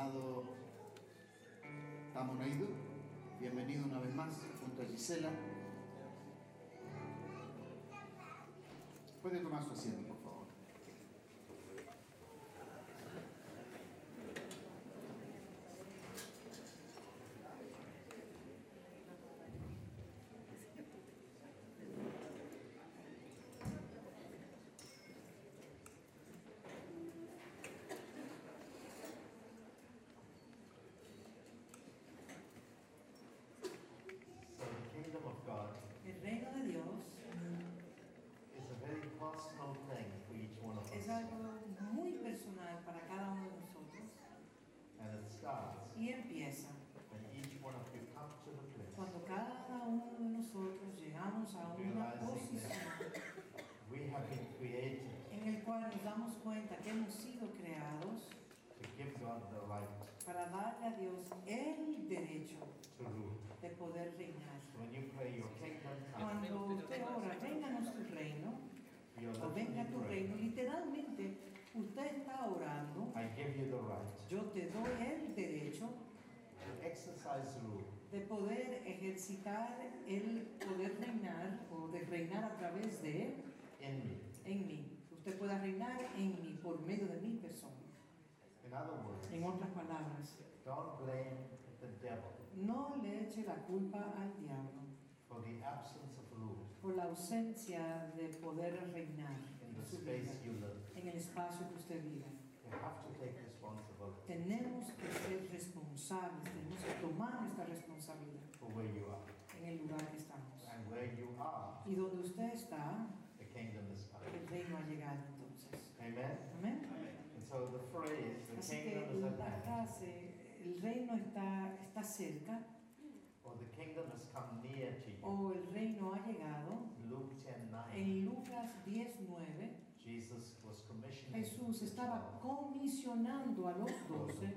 Amado Tamonaidu, bienvenido una vez más junto a Gisela. Puede tomar su asiento, por favor. El reino de Dios es algo muy personal para cada uno de nosotros. Y empieza cuando cada uno de nosotros llegamos a una posición en el cual nos damos cuenta que hemos sido creados para darle a Dios el derecho de poder reinar. Cuando usted ora, vénganos tu reino, o venga tu reino, literalmente usted está orando, yo te doy el derecho de poder ejercitar el poder reinar, o de reinar a través de él en mí. Usted pueda reinar en mí por medio de mi persona. En otras palabras, no le eche la culpa al diablo por la ausencia de poder reinar en el espacio que usted vive. Tenemos que ser responsables, tenemos que tomar esta responsabilidad en el lugar que estamos. Y donde usted está, el reino ha llegado entonces. Amén. Así que la frase, el reino está cerca, o el reino ha llegado, en Lucas 10:9, Jesús estaba comisionando a los 12.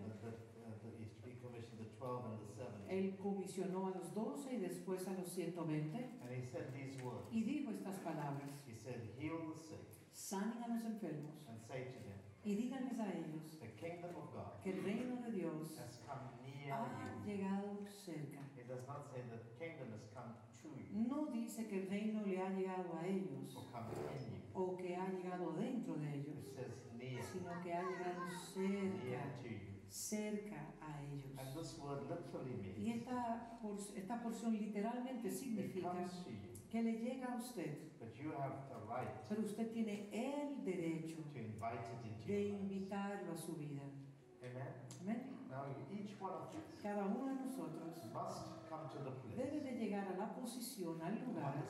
Él comisionó a los 12 y después a los 120. Y dijo estas palabras: sanen a los enfermos y díganles a ellos que el reino de Dios ha llegado cerca. No dice que el reino le ha llegado a ellos o que ha llegado dentro de ellos, sino que ha llegado cerca a ellos. Y esta porción literalmente significa que le llega a usted, pero usted tiene el derecho de invitarlo a su vida. Amén. Cada uno de nosotros debe de llegar a la posición, al lugar,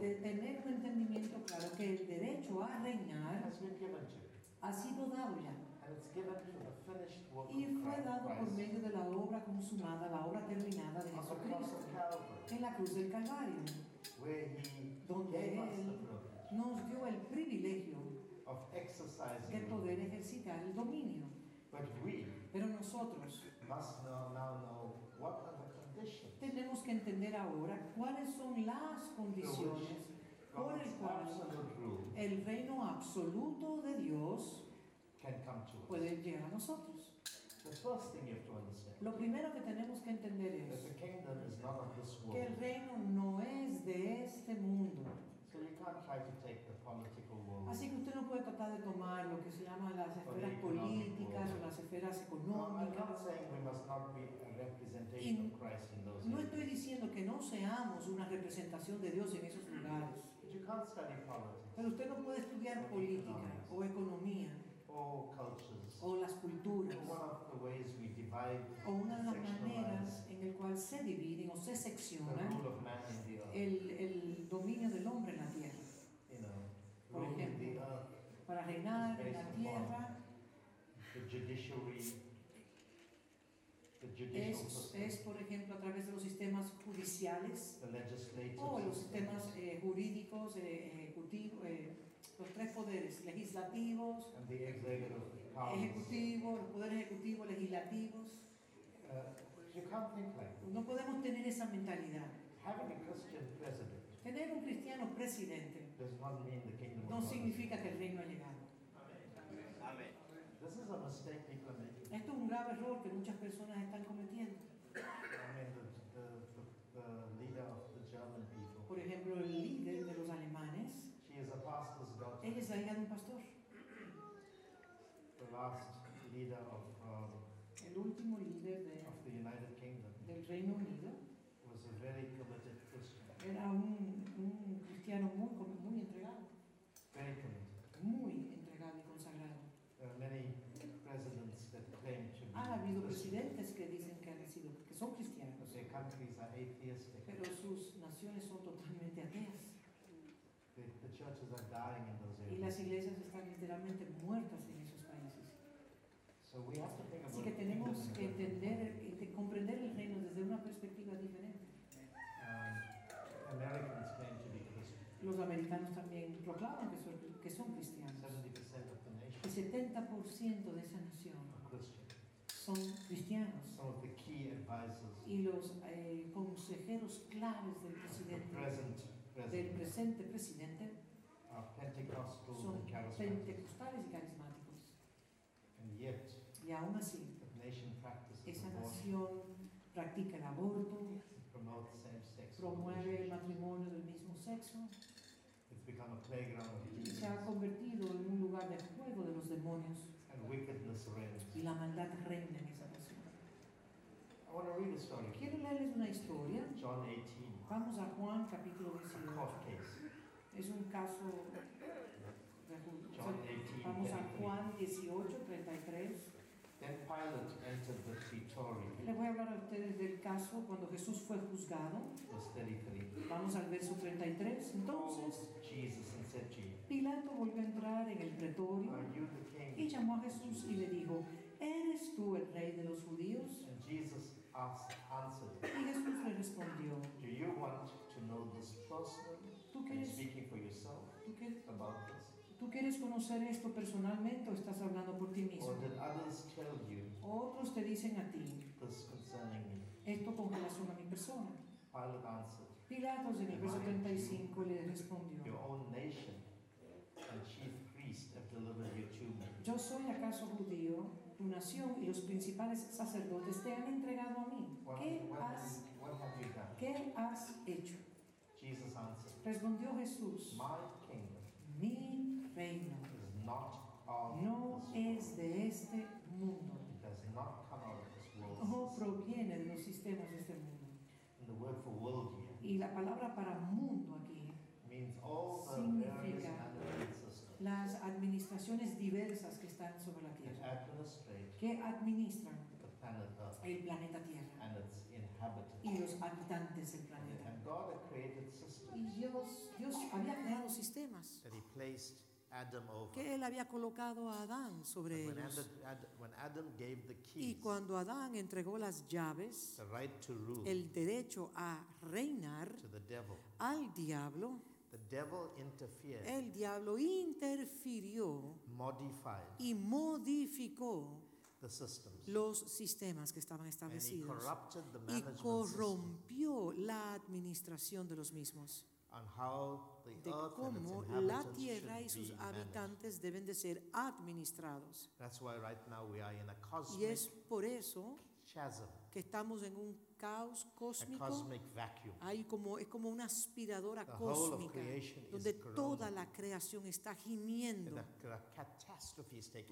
de tener un entendimiento claro que el derecho a reinar ha sido dado ya. Y fue dado por medio de la obra consumada, la obra terminada de Jesucristo en la cruz del Calvario, donde Él nos dio el privilegio de poder ejercitar el dominio. Pero nosotros tenemos que entender ahora cuáles son las condiciones por las cuales el reino absoluto de Dios puede llegar a nosotros. Lo primero que tenemos que entender es que el reino no es de este mundo. Así que usted no puede tratar de tomar lo que se llama las esferas políticas o las esferas económicas. No estoy diciendo que no seamos una representación de Dios en esos lugares. Pero usted no puede estudiar política o economía, o las culturas, o una de las maneras en el cual se dividen o se seccionan el dominio del hombre en la tierra. Por ejemplo, para reinar en la tierra es por ejemplo a través de los sistemas judiciales o los sistemas jurídicos, ejecutivos, los tres poderes legislativos, ejecutivos, los poderes ejecutivos, legislativos. No podemos tener esa mentalidad. Tener un cristiano presidente no significa que el reino ha llegado. Amén. Esto es un grave error que muchas personas están cometiendo. Por ejemplo, el líder de los alemanes, ella es la hija de un pastor. El último líder del Reino Unido era un cristiano muy entregado. Muy entregado y consagrado. Ha habido presidentes que dicen que han sido, que son cristianos, pero sus naciones son totalmente ateas. The churches are dying in those areas. Y las iglesias están literalmente muertas en esos países. Así que tenemos que entender, comprender el reino desde una perspectiva diferente. Los americanos también proclaman que son cristianos. 70% de esa nación son cristianos. Y los consejeros claves del presidente, son pentecostales y carismáticos. Y aún así, esa nación practica el aborto, promueve el matrimonio del mismo sexo, y se ha convertido en un lugar de juego de los demonios, y la maldad reina en esa nación. Quiero leerles una historia. Vamos a Juan capítulo 18. Es un caso. Vamos a Juan 18:33. Les voy a hablar a ustedes del caso cuando Jesús fue juzgado. Vamos al verso 33. Entonces Pilato volvió a entrar en el pretorio y llamó a Jesús y le dijo: ¿Eres tú el rey de los judíos? Y Jesús le respondió: ¿Tú quieres conocer esto personalmente o estás hablando por ti mismo? Otros te dicen a ti esto con relación a mi persona. Pilato en el verso 35 le respondió: ¿Yo soy acaso judío? Tu nación y los principales sacerdotes te han entregado a mí. ¿Qué has hecho? Respondió Jesús: Mi reino no es de este mundo. No proviene de los sistemas de este mundo. Y la palabra para mundo aquí significa las administraciones diversas que están sobre la Tierra, que administran el planeta Tierra y los habitantes del planeta. Y Dios había creado sistemas que Él había colocado a Adán sobre ellos. Y cuando Adán entregó las llaves, el derecho a reinar al diablo, el diablo interfirió y modificó los sistemas que estaban establecidos y corrompió la administración de los mismos, de cómo la tierra y sus habitantes deben de ser administrados. Y es por eso que estamos en un caos cósmico. Es como una aspiradora cósmica donde toda la creación está gimiendo,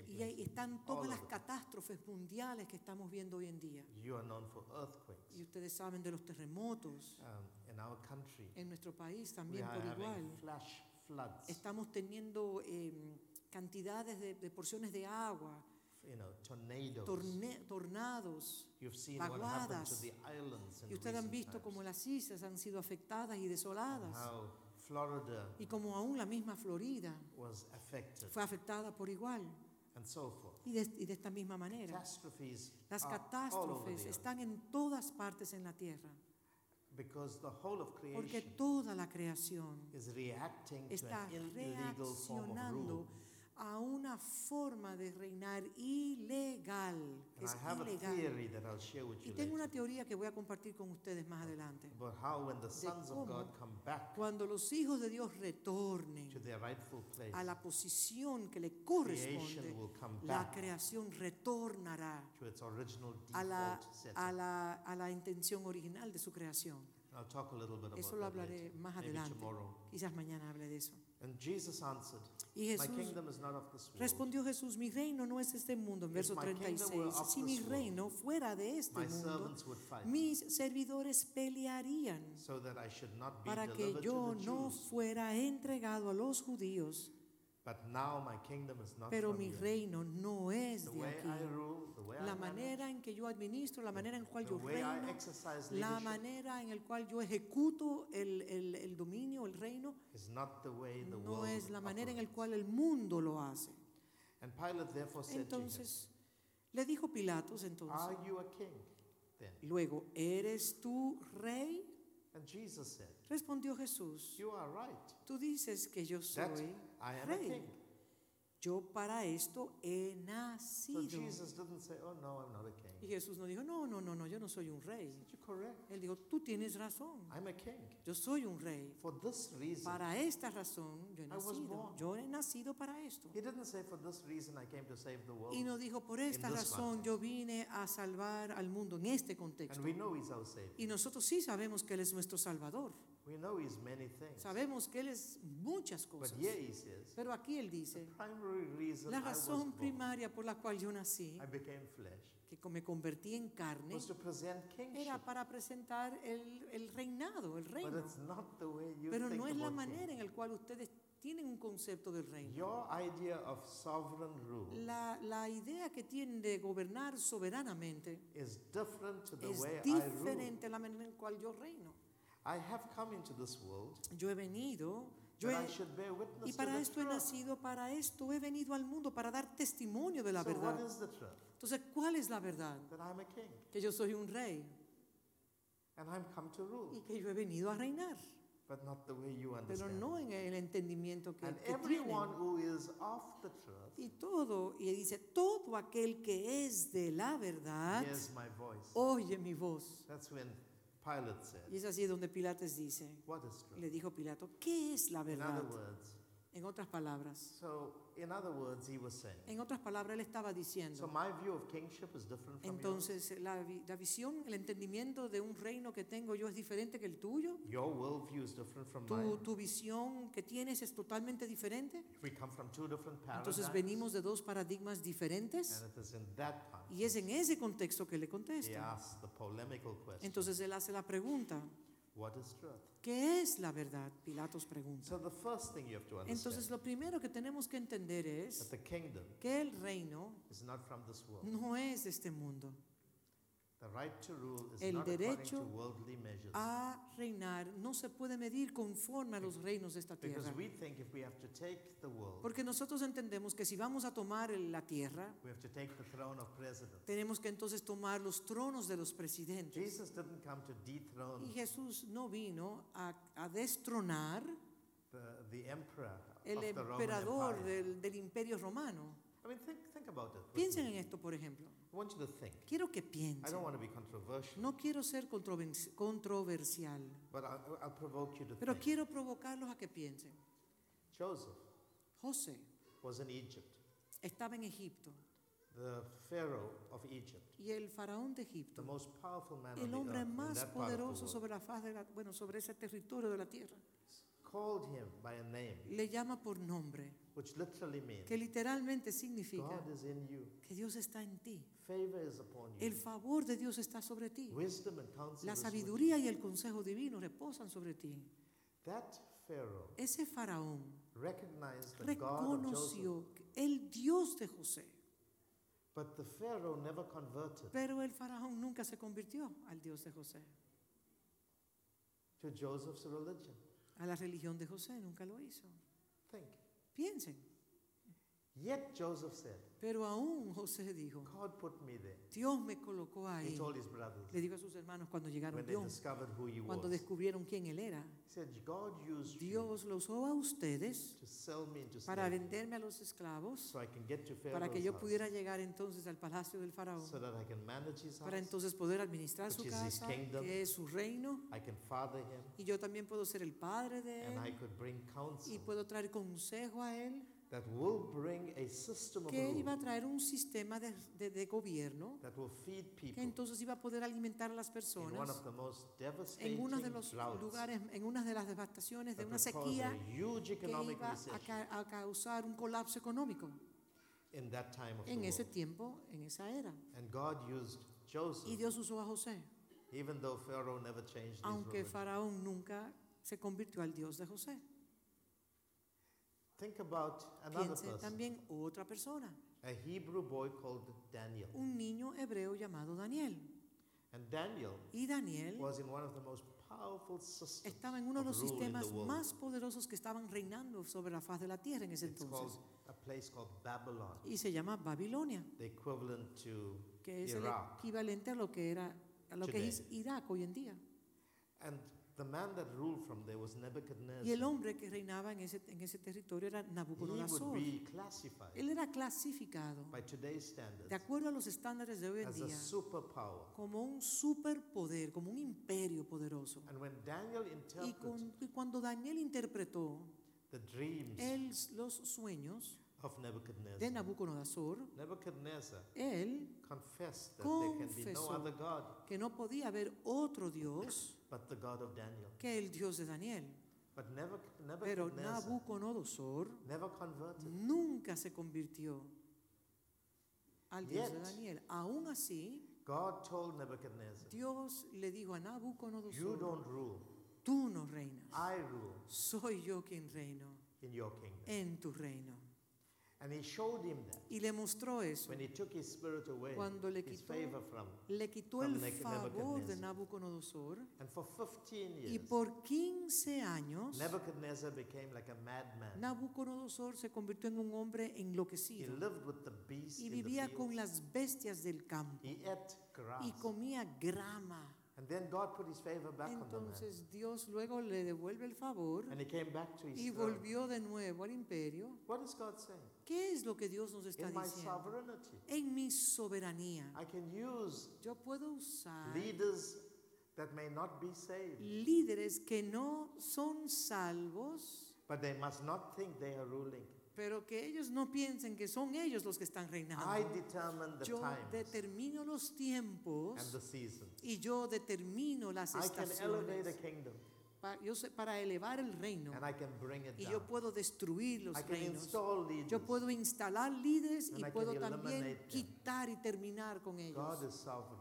y están todas las catástrofes mundiales que estamos viendo hoy en día. Y ustedes saben de los terremotos. En nuestro país también por igual estamos teniendo cantidades de porciones de agua, tornados, vaguadas. Y ustedes han visto como las islas han sido afectadas y desoladas, y como aún la misma Florida fue afectada por igual. Y de esta misma manera, las catástrofes están en todas partes en la tierra, porque toda la creación está reaccionando a una forma de reinar ilegal. Es ilegal. Y tengo una teoría que voy a compartir con ustedes más adelante. Cuando los hijos de Dios retornen a la posición que le corresponde, la creación retornará a la intención original de su creación. Eso lo hablaré más adelante. Quizás mañana hable de eso. Y Jesús respondió, mi reino no es este mundo. En verso 36, si mi reino fuera de este mundo, mis servidores pelearían para que yo no fuera entregado a los judíos. Pero mi reino no es de aquí. La manera en que yo administro, la manera en la cual yo reino, la manera en la cual yo ejecuto el dominio, el reino, no es la manera en la cual el mundo lo hace. Entonces, le dijo Pilatos entonces, luego, ¿eres tú rey? Respondió Jesús, tú dices que yo soy rey. Yo para esto he nacido. Y Jesús no dijo, no, yo no soy un rey. Él dijo, tú tienes razón. Yo soy un rey. Para esta razón yo he nacido. Yo he nacido para esto. Y no dijo, por esta razón yo vine a salvar al mundo en este contexto. Y nosotros sí sabemos que Él es nuestro Salvador. Sabemos que Él es muchas cosas. Pero aquí Él dice, la razón primaria por la cual yo nací, que me convertí en carne, era para presentar el reinado, el reino. Pero no es la manera en la cual ustedes tienen un concepto del reino. La idea que tienen de gobernar soberanamente es diferente a la manera en la cual yo reino. Yo he venido, y para esto he nacido, para esto he venido al mundo, para dar testimonio de la verdad. Entonces, ¿cuál es la verdad? Que yo soy un rey y que yo he venido a reinar. Pero no en el entendimiento que tienen. Y dice, todo aquel que es de la verdad oye mi voz. Y es así donde Pilatos dice, le dijo Pilato, ¿qué es la verdad? En otras palabras, él estaba diciendo, entonces la visión, el entendimiento de un reino que tengo yo es diferente que el tuyo. Tu visión que tienes es totalmente diferente. Entonces venimos de dos paradigmas diferentes. Y es en ese contexto que le contesta. Entonces él hace la pregunta, ¿qué es la verdad? Pilatos pregunta. Entonces lo primero que tenemos que entender es que el reino no es de este mundo. El derecho a reinar no se puede medir conforme a los reinos de esta tierra. Porque nosotros entendemos que si vamos a tomar la tierra, tenemos que entonces tomar los tronos de los presidentes. Y Jesús no vino a destronar el emperador del Imperio Romano. Piensen en esto, por ejemplo. Quiero que piensen. No quiero ser controversial. Pero quiero provocarlos a que piensen. José estaba en Egipto. Y el faraón de Egipto, el hombre más poderoso sobre la faz de sobre ese territorio de la tierra, le llama por nombre, que literalmente significa que Dios está en ti. El favor de Dios está sobre ti. La sabiduría y el consejo divino reposan sobre ti. Ese faraón reconoció el Dios de José. Pero el faraón nunca se convirtió al Dios de José. A la religión de José nunca lo hizo. Piensen. Yet Joseph said, pero aún José dijo, God put me there. Dios me colocó ahí. He told his brothers, le dijo a sus hermanos cuando llegaron, cuando descubrieron quién él era. He said, God used Dios lo usó a ustedes to sell me into para venderme a los esclavos, so I can get to Pharaoh's para que yo pudiera llegar entonces al palacio del faraón, so that I can manage his house, para entonces poder administrar su casa, kingdom, que es su reino, I can father him, y yo también puedo ser el padre de él, and I could bring counsel, y puedo traer consejo a él. That will bring a system of rule, que iba a traer un sistema de gobierno, that will feed people, que entonces iba a poder alimentar a las personas, in one of the most devastating en uno de los lugares, en una de las devastaciones de una sequía que iba a causar un colapso económico in that time of en ese tiempo, en esa era. And God used Joseph, y Dios usó a José, even though Pharaoh never changed aunque Faraón nunca se convirtió al Dios de José. Think about another person. También otra persona. A Hebrew boy called Daniel. Un niño hebreo llamado Daniel. And Daniel, y Daniel was in one of the most powerful systems, estaba en uno de los sistemas más poderosos que estaban reinando sobre la faz de la tierra en ese entonces. A place called Babylon, y se llama Babilonia, the equivalent to que es Irak, el equivalente a lo que era a lo today, que es Irak hoy en día. And the man that ruled from there was Nebuchadnezzar. Y el hombre que reinaba en ese territorio era Nabucodonosor. Él era clasificado by today's standards, de acuerdo a los estándares de hoy en día, como un superpoder, como un imperio poderoso. And when Daniel y cuando Daniel interpretó the dreams los sueños of Nebuchadnezzar, de Nabucodonosor, él confesó que no podía haber otro Dios but the God of Daniel, que el Dios de Daniel. But pero Nabucodonosor nunca se convirtió al Dios de Daniel. Aún así, God told Nebuchadnezzar, Dios le dijo a Nabucodonosor, you don't rule, tú no reinas, I rule, soy yo quien reino in your kingdom, en tu reino. And he showed him that, y le mostró eso when he took his spirit away, cuando le quitó el favor de Nabucodonosor. And for 15 years, y por 15 años Nebuchadnezzar became like a madman. Nabucodonosor se convirtió en un hombre enloquecido. He lived with the beasts, y vivía con las bestias del campo. He ate grass, y comía grama. And then God put his favor back entonces on the man. Dios luego le devuelve el favor, and he came back to his y volvió de nuevo al imperio. What is God saying? ¿Qué es lo que Dios nos está diciendo? En mi soberanía, I can use yo puedo usar leaders that may not be saved, líderes que no son salvos, but they must not think they are ruling, pero que ellos no piensen que son ellos los que están reinando. Yo determino los tiempos y yo determino las estaciones para elevar el reino, y yo puedo destruir los reinos, yo puedo instalar líderes y puedo también quitar y terminar con ellos.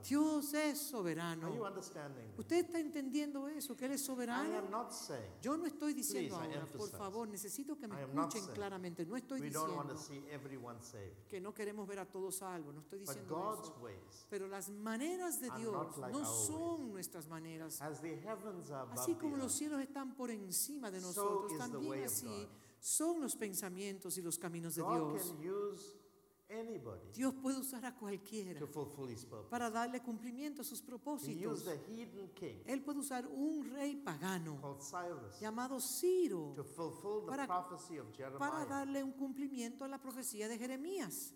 Dios es soberano. ¿Usted está entendiendo eso? Que Él es soberano. Yo no estoy diciendo ahora, por favor, necesito que me escuchen claramente, no estoy diciendo que no queremos ver a todos salvos, no estoy diciendo eso, pero las maneras de Dios no son nuestras maneras. Así como los cielos están por encima de nosotros, también así son los pensamientos y los caminos de Dios. Dios puede usar a cualquiera para darle cumplimiento a sus propósitos. Él puede usar un rey pagano llamado Ciro para darle un cumplimiento a la profecía de Jeremías.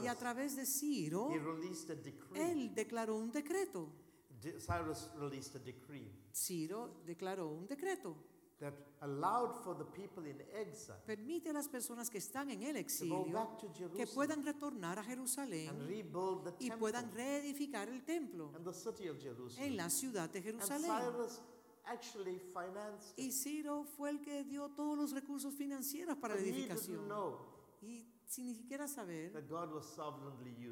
Y a través de Ciro, él declaró un decreto. Ciro declaró un decreto that allowed for the people in exile, permite a las personas que están en el exilio que puedan retornar a Jerusalén y puedan reedificar el templo en la ciudad de Jerusalén. Y Ciro fue el que dio todos los recursos financieros para la edificación. Y sin ni siquiera saber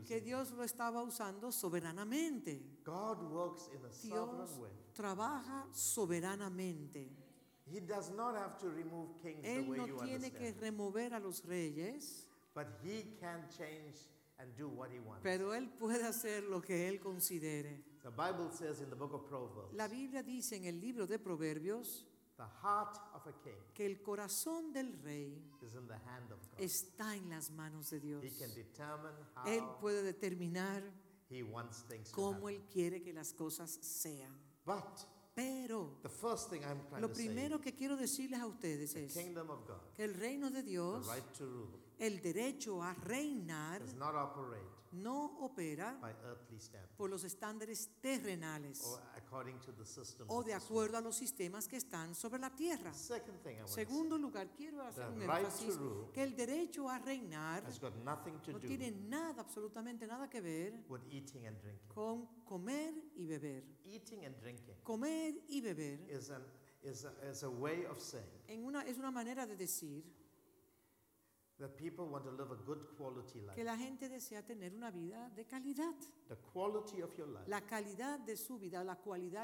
que Dios lo estaba usando soberanamente. Dios trabaja soberanamente. Él no tiene que remover a los reyes, pero Él puede hacer lo que Él considere. La Biblia dice en el libro de Proverbios The heart of a king que el corazón del rey is in the hand of God. Está en las manos de Dios. He can determine how Él puede determinar he wants things cómo Él quiere que las cosas sean. Pero the first thing I'm trying lo primero to say, que quiero decirles a ustedes es que el reino de Dios, the right to rule, el derecho a reinar, does not operate no opera by earthly standards, por los estándares terrenales or according to the system o de acuerdo a los sistemas que están sobre la tierra. Segundo lugar, quiero hacer un énfasis que el derecho a reinar no tiene nada, absolutamente nada que ver con comer y beber. Comer y beber is a way of saying es una manera de decir that people want to live a good quality life. Que la gente desea tener una vida de calidad. The quality of your life. La calidad de su vida, la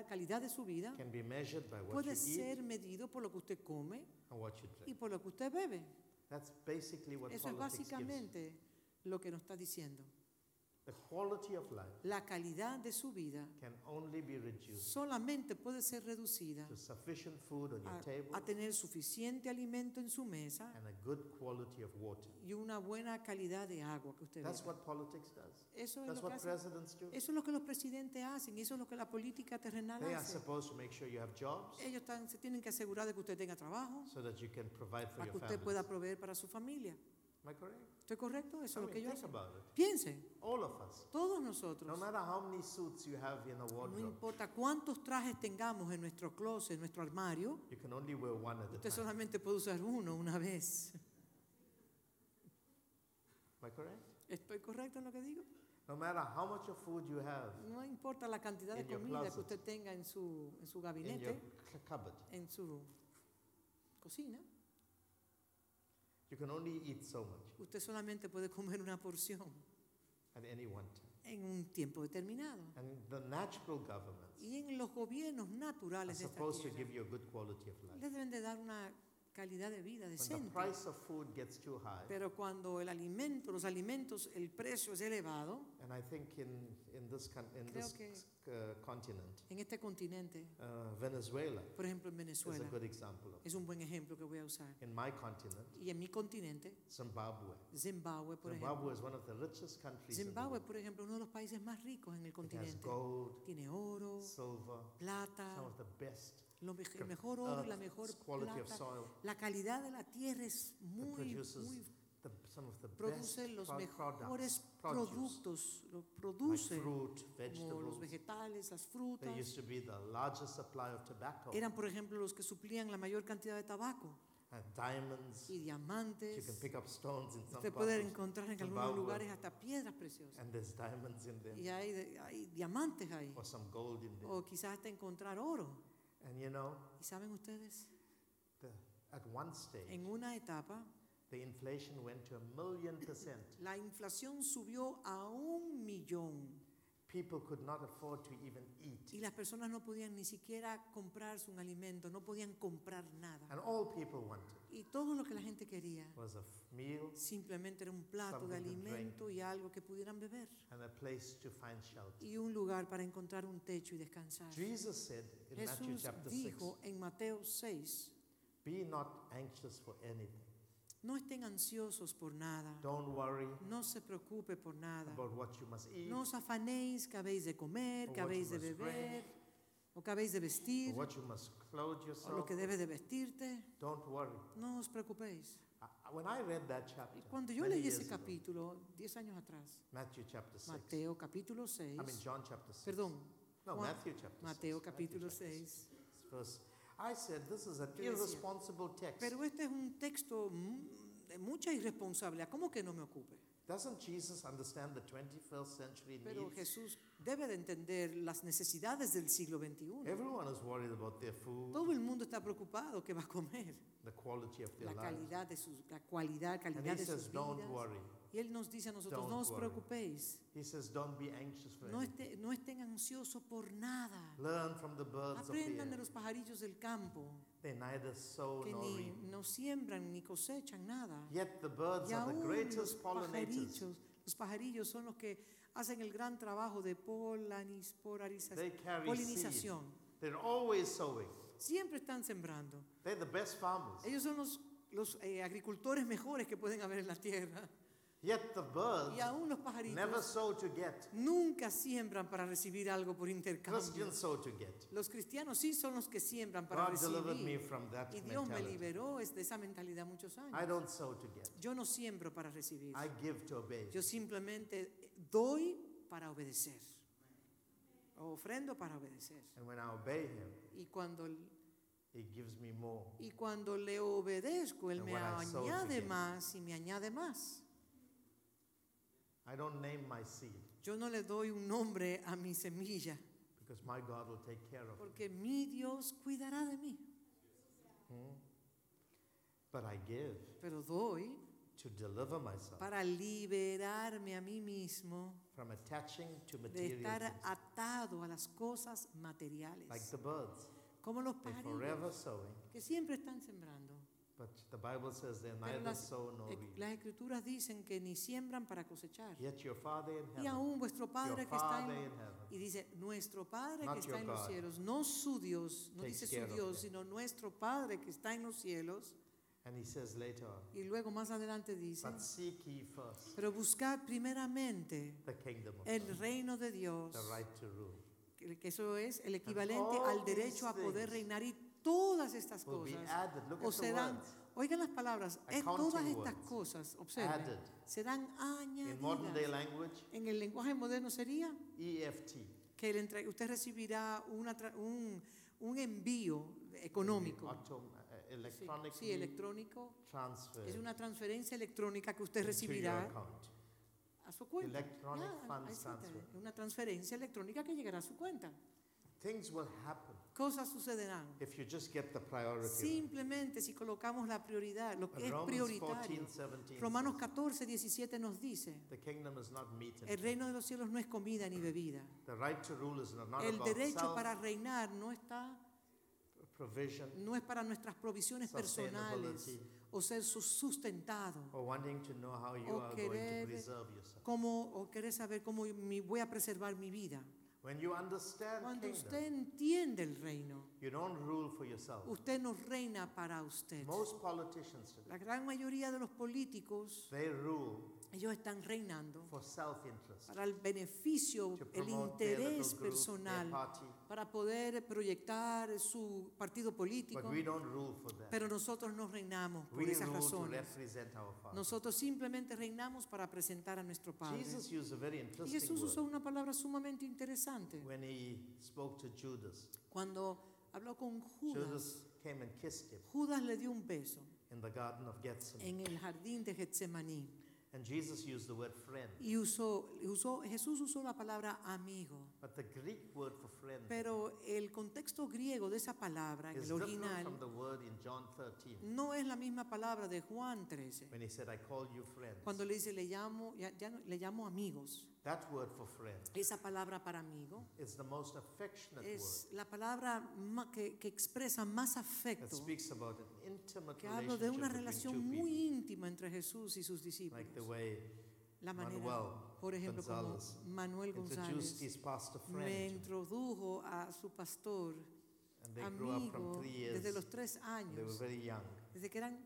calidad de su vida can be measured by what puede ser medido por lo que usted come and what you drink. Y por lo que usted bebe. That's basically what eso es básicamente lo que nos está diciendo. The quality of life la calidad de su vida can only be reduced solamente puede ser reducida to sufficient food on your table, a tener suficiente alimento en su mesa and a good quality of water. Y una buena calidad de agua que usted that's what politics does. Eso es that's lo what que presidents hacen. Do. Eso es lo que los presidentes hacen y eso es lo que la política terrenal they hace. Are supposed to make sure you have jobs, ellos se tienen que asegurar de que usted tenga trabajo so that you can provide for para your que usted families. Pueda proveer para su familia. Am I correct? ¿Estoy correcto? Eso es lo que yo hago. Piensen. Todos nosotros. No matter how many suits you have in a wardrobe, no importa cuántos trajes tengamos en nuestro closet, en nuestro armario. You can only wear one at a usted time. Solamente puede usar uno una vez. Am I correct? ¿Estoy correcto en lo que digo? No matter how much of food you have. No importa la cantidad de comida closet, que usted tenga en su gabinete, en su cocina. You can only eat so much. Usted solamente puede comer una porción at any one time. En un tiempo determinado. And the natural governments y en los gobiernos naturales de esta tierra les deben de dar una calidad de vida decente. When the price of food gets too high, pero cuando el precio es elevado, and I think en este continente, Venezuela, por ejemplo, en Venezuela, is a good example of es un buen ejemplo que voy a usar. In my continent, y en mi continente, Zimbabwe, por ejemplo, is one of the richest countries Zimbabwe, in the world. Por ejemplo, uno de los países más ricos en el continente. It has gold, tiene oro, silver, plata, some of the best. El mejor oro y la mejor plata. La calidad de la tierra es muy produce los mejores productos, lo produce como los vegetales, las frutas. Eran, por ejemplo, los que suplían la mayor cantidad de tabaco. Diamonds, y diamantes. You can pick up stones in some usted puede encontrar en algunos lugares hasta piedras preciosas. And there's diamonds in them. Y hay diamantes ahí. Or some gold in them. O quizás hasta encontrar oro. And ¿y saben ustedes? At one stage, en una etapa, the inflation went to 1,000,000%. La inflación subió a 1,000,000. People could not afford to even eat. Y las personas no podían ni siquiera comprarse un alimento, no podían comprar nada. And all people wanted. Y todo lo que la gente quería was a meal, simplemente era un plato de alimento y algo que pudieran beber. And a place to find shelter. Y un lugar para encontrar un techo y descansar. Jesus said in Jesús dijo en Mateo 6, be not anxious for anything. No estén ansiosos por nada. Don't worry. No se preocupe por nada. About what you must eat, no os afanéis que habéis de comer, que habéis de beber, o que habéis de vestir, what you must clothe yourself, o lo que debes de vestirte. Don't worry. No os preocupéis. When I read that chapter, cuando yo leí ese capítulo 10 años atrás, Mateo capítulo 6, John chapter 6. Perdón, no, Matthew chapter 6. Mateo capítulo 6. I said this is an irresponsible text. Pero este es un texto de mucha irresponsabilidad. ¿Cómo que no me ocupe? Doesn't Jesus understand the 21st century needs? Pero Jesús debe de entender las necesidades del siglo XXI. Everyone is worried about their food. Todo el mundo está preocupado qué va a comer. The quality of their life. La calidad de sus vidas. Don't worry. Y Él nos dice a nosotros, don't no os preocupéis. He says, don't be anxious for no estén ansiosos por nada. Learn from the birds aprendan of the de los pajarillos del campo. They neither sow que nor reap. No siembran ni cosechan nada. Yet the birds y are the greatest pollinators. Los pajarillos son los que hacen el gran trabajo de polinización. They're always sowing. Siempre están sembrando. They're the best farmers. Ellos son los agricultores mejores que pueden haber en la tierra. Yet the birds y aún los pajaritos never sow to get. Nunca siembran para recibir algo por intercambio. Christians sow to get. Los cristianos sí son los que siembran para recibir. God delivered me from that mentality. Y Dios me liberó de esa mentalidad muchos años. I don't sow to get. Yo no siembro para recibir. I give to obey. Yo simplemente doy para obedecer. O ofrendo para obedecer. And when I obey him, y cuando he gives me more. Y cuando le obedezco, él me añade más y me añade más. I don't name my seed. Yo no le doy un nombre a mi semilla. Because my God will take care of porque mi Dios cuidará de mí. But I give. Pero doy to deliver myself para liberarme a mí mismo from attaching to material de estar atado a las cosas materiales. Like the birds. Como los pájaros que siempre están sembrando. But the Bible says they neither sow nor reap. Las escrituras dicen que ni siembran para cosechar. Yet your Father in heaven, y aún vuestro Padre que está en heaven, y dice nuestro Padre que está en los cielos, no su Dios, no dice su Dios, sino nuestro Padre que está en los cielos. And he says later, y luego más adelante dice, but seek ye first, pero buscad primeramente the kingdom of el reino de Dios, the right to rule, que eso es el equivalente al derecho a poder reinar y todas estas cosas o serán, oigan las palabras, todas estas cosas, observen, serán añadidas. En el lenguaje moderno sería EFT, que usted recibirá un envío económico. Sí, electrónico. Es una transferencia electrónica que usted recibirá a su cuenta. Una transferencia electrónica que llegará a su cuenta. Things will happen. Cosas sucederán. If you just get the priority. Simplemente si colocamos la prioridad, lo que es prioritario. Romanos 14:17 nos dice: the kingdom is not meat and el reino de los cielos no es comida ni bebida. The right to rule is not el derecho about para reinar no está, no es para nuestras provisiones personales o ser sustentado o querer saber cómo voy a preservar mi vida. When you understand cuando usted entiende el reino, you don't rule for yourself. Usted no reina para usted. Most politicians, la gran mayoría de los políticos, they rule, ellos están reinando for self-interest, para el beneficio, el interés personal, para poder proyectar su partido político. But we don't rule for that. Pero nosotros no reinamos por esas razones. Nosotros simplemente reinamos para presentar a nuestro Padre. Y Jesús usó una palabra sumamente interesante. When he spoke to Judas, cuando habló con Judas, came and kissed him, Judas le dio un beso in the garden of Getsemaní, en el jardín de Getsemaní. And Jesus used the word friend. Y Jesús usó la palabra amigo. But the Greek word for friend, pero el contexto griego de esa palabra en el original from the word in John 13, no es la misma palabra de Juan 13. When he said, I call you friends, cuando le dice le llamo amigos. That word for friend, esa palabra para amigo is the most affectionate es word, la palabra que expresa más afecto. It speaks about an intimate que habla de una relación muy íntima entre Jesús y sus discípulos. Like the way la manera, Manuel, por ejemplo, González, como Manuel González me introdujo a su pastor amigo desde los 3 años, desde que eran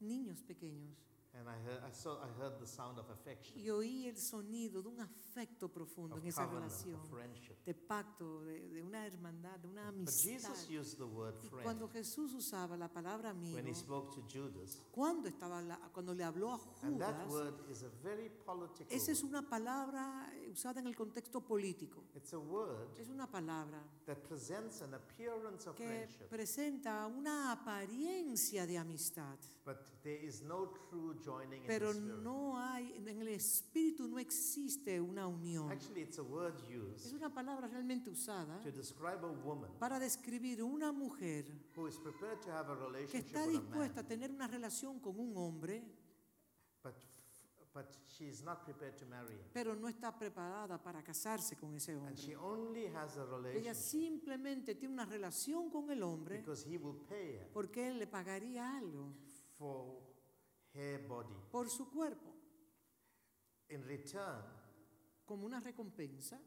niños pequeños. And I heard the sound of affection. Y oí el sonido de un afecto profundo en esa relación, de pacto, de una hermandad, de una amistad. Y cuando Jesús usaba la palabra amigo, when he spoke to Judas, cuando le habló a Judas, esa es una palabra usada en el contexto político. It's a word, es una palabra that presents an appearance of friendship, que presenta una apariencia de amistad. But there is no true joining pero in the spirit. No hay en el espíritu, no existe una unión. Actually, it's a word used, es una palabra realmente usada to describe a woman, para describir una mujer who is prepared to have a relationship que está dispuesta a tener una relación con un hombre, but she is not prepared to marry him. Pero no está preparada para casarse con ese hombre. And she only has a relationship, ella simplemente tiene una relación con el hombre because he will pay her, porque él le pagaría algo for her body, por su cuerpo. In return, como una recompensa,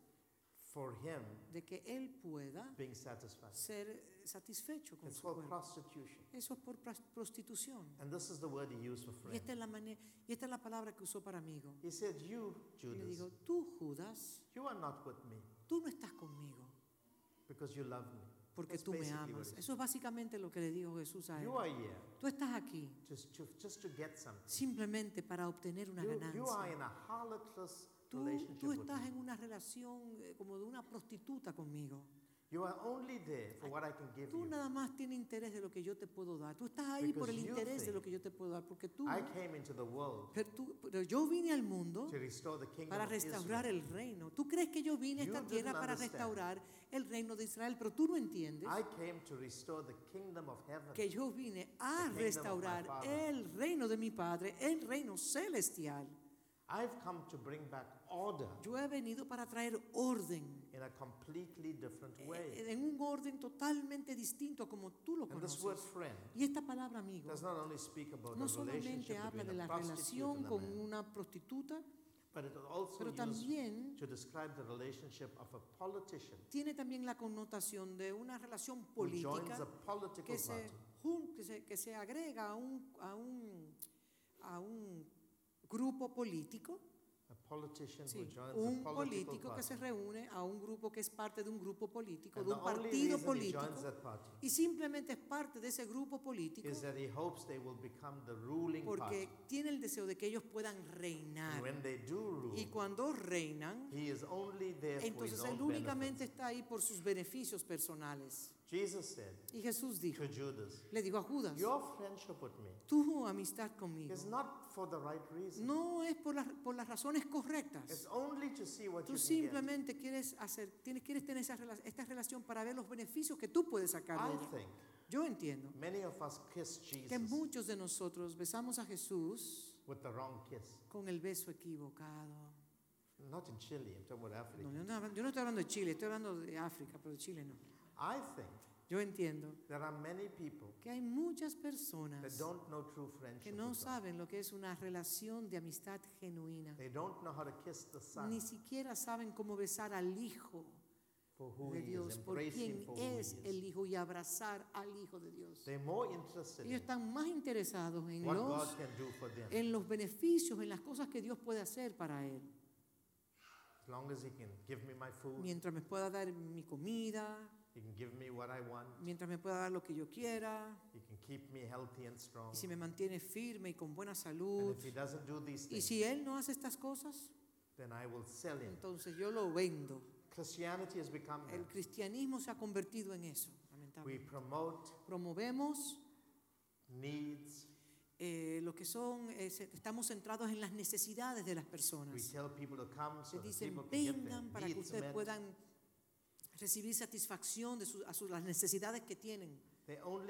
for him de que él pueda being satisfied. Ser satisfecho con su cuerpo. Prostitution. Eso es por prostitución. And this is the word he used for friend. Y esta es la palabra que usó para amigo. He said, "You, Judas, y le digo, tú, Judas, you are not with me. Tú no estás conmigo. Because you love me. Porque that's tú me amas." Eso es básicamente lo que le dijo Jesús a él. You are here. Tú estás aquí just to get something. Simplemente para obtener una ganancia. You are in a heartless Tú estás en una relación como de una prostituta conmigo. You are only there for what I can give tú nada más tienes interés de lo que yo te puedo dar. Tú estás ahí por el interés de lo que yo te puedo dar. Porque tú, pero yo vine al mundo para restaurar el reino. Tú crees que yo vine a esta tierra para restaurar el reino de Israel, pero tú no entiendes que yo vine a restaurar el reino de mi Padre, el reino celestial. I've come to bring back order. Yo he venido para traer orden. In a completely different way. En un orden totalmente distinto como tú lo conoces. And this word friend. Y esta palabra amigo. Does not only speak about no solamente habla de la relación con una prostituta, but it also pero también to describe the relationship of a politician. Tiene también la connotación de una relación política que se agrega a un grupo político, sí, un político que se reúne a un grupo que es parte de un grupo político, de un partido político, y simplemente es parte de ese grupo político porque tiene el deseo de que ellos puedan reinar, y cuando reinan, entonces él únicamente está ahí por sus beneficios personales. Y Jesús dijo, le digo a Judas, tu amistad conmigo no es por las razones correctas. Tú simplemente quieres tener esta relación para ver los beneficios que tú puedes sacar de ella. Yo entiendo que muchos de nosotros besamos a Jesús con el beso equivocado. No, yo no estoy hablando de Chile, estoy hablando de África, pero de Chile no. Yo entiendo que hay muchas personas que no saben lo que es una relación de amistad genuina. Ni siquiera saben cómo besar al Hijo de Dios, por quien es el Hijo, y abrazar al Hijo de Dios. Ellos están más interesados en los beneficios, en las cosas que Dios puede hacer para él. Mientras me pueda dar mi comida, he can give me what I want. Mientras me pueda dar lo que yo quiera. He can keep me healthy and strong. Y si me mantiene firme y con buena salud. And if he doesn't do these things, y si él no hace estas cosas, then I will sell him. Entonces yo lo vendo. Christianity has become that. El cristianismo se ha convertido en eso, lamentablemente. We promovemos needs. Lo que son, estamos centrados en las necesidades de las personas. We tell people to come so dicen, people can get vengan para que ustedes met. Puedan recibir satisfacción de las necesidades que tienen. Ellos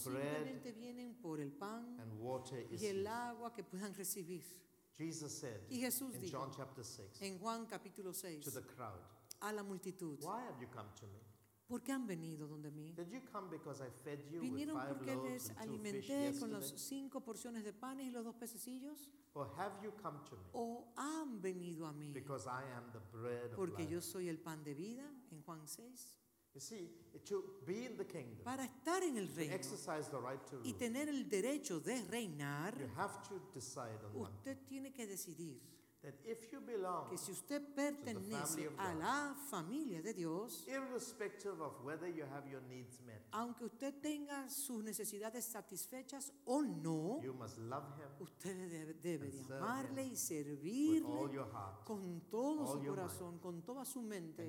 simplemente vienen por el pan y el agua que puedan recibir. Y Jesús dijo en Juan capítulo 6 a la multitud, ¿por qué han venido donde mí? ¿Vinieron porque les alimenté con las 5 porciones de panes y los 2 pececillos? ¿O han venido a mí? Porque yo soy el pan de vida, en Juan 6. Para estar en el reino y tener el derecho de reinar, usted tiene que decidir que si usted pertenece a la familia de Dios, aunque usted tenga sus necesidades satisfechas o no, usted debe de amarle y servirle con todo su corazón, con toda su mente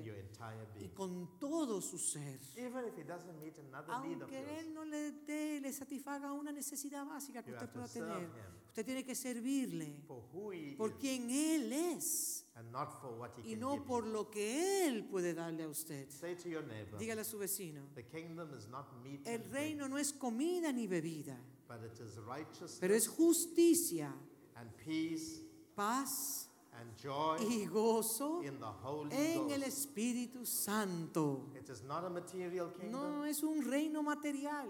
y con todo su ser. Aunque él no le satisfaga una necesidad básica que usted pueda tener, usted tiene que servirle por quien él es y no por lo que él puede darle a usted. Dígale a su vecino, el reino no es comida ni bebida, pero es justicia, paz and joy y gozo in the Holy Ghost. El Espíritu Santo. It is not a material kingdom. No es un reino material.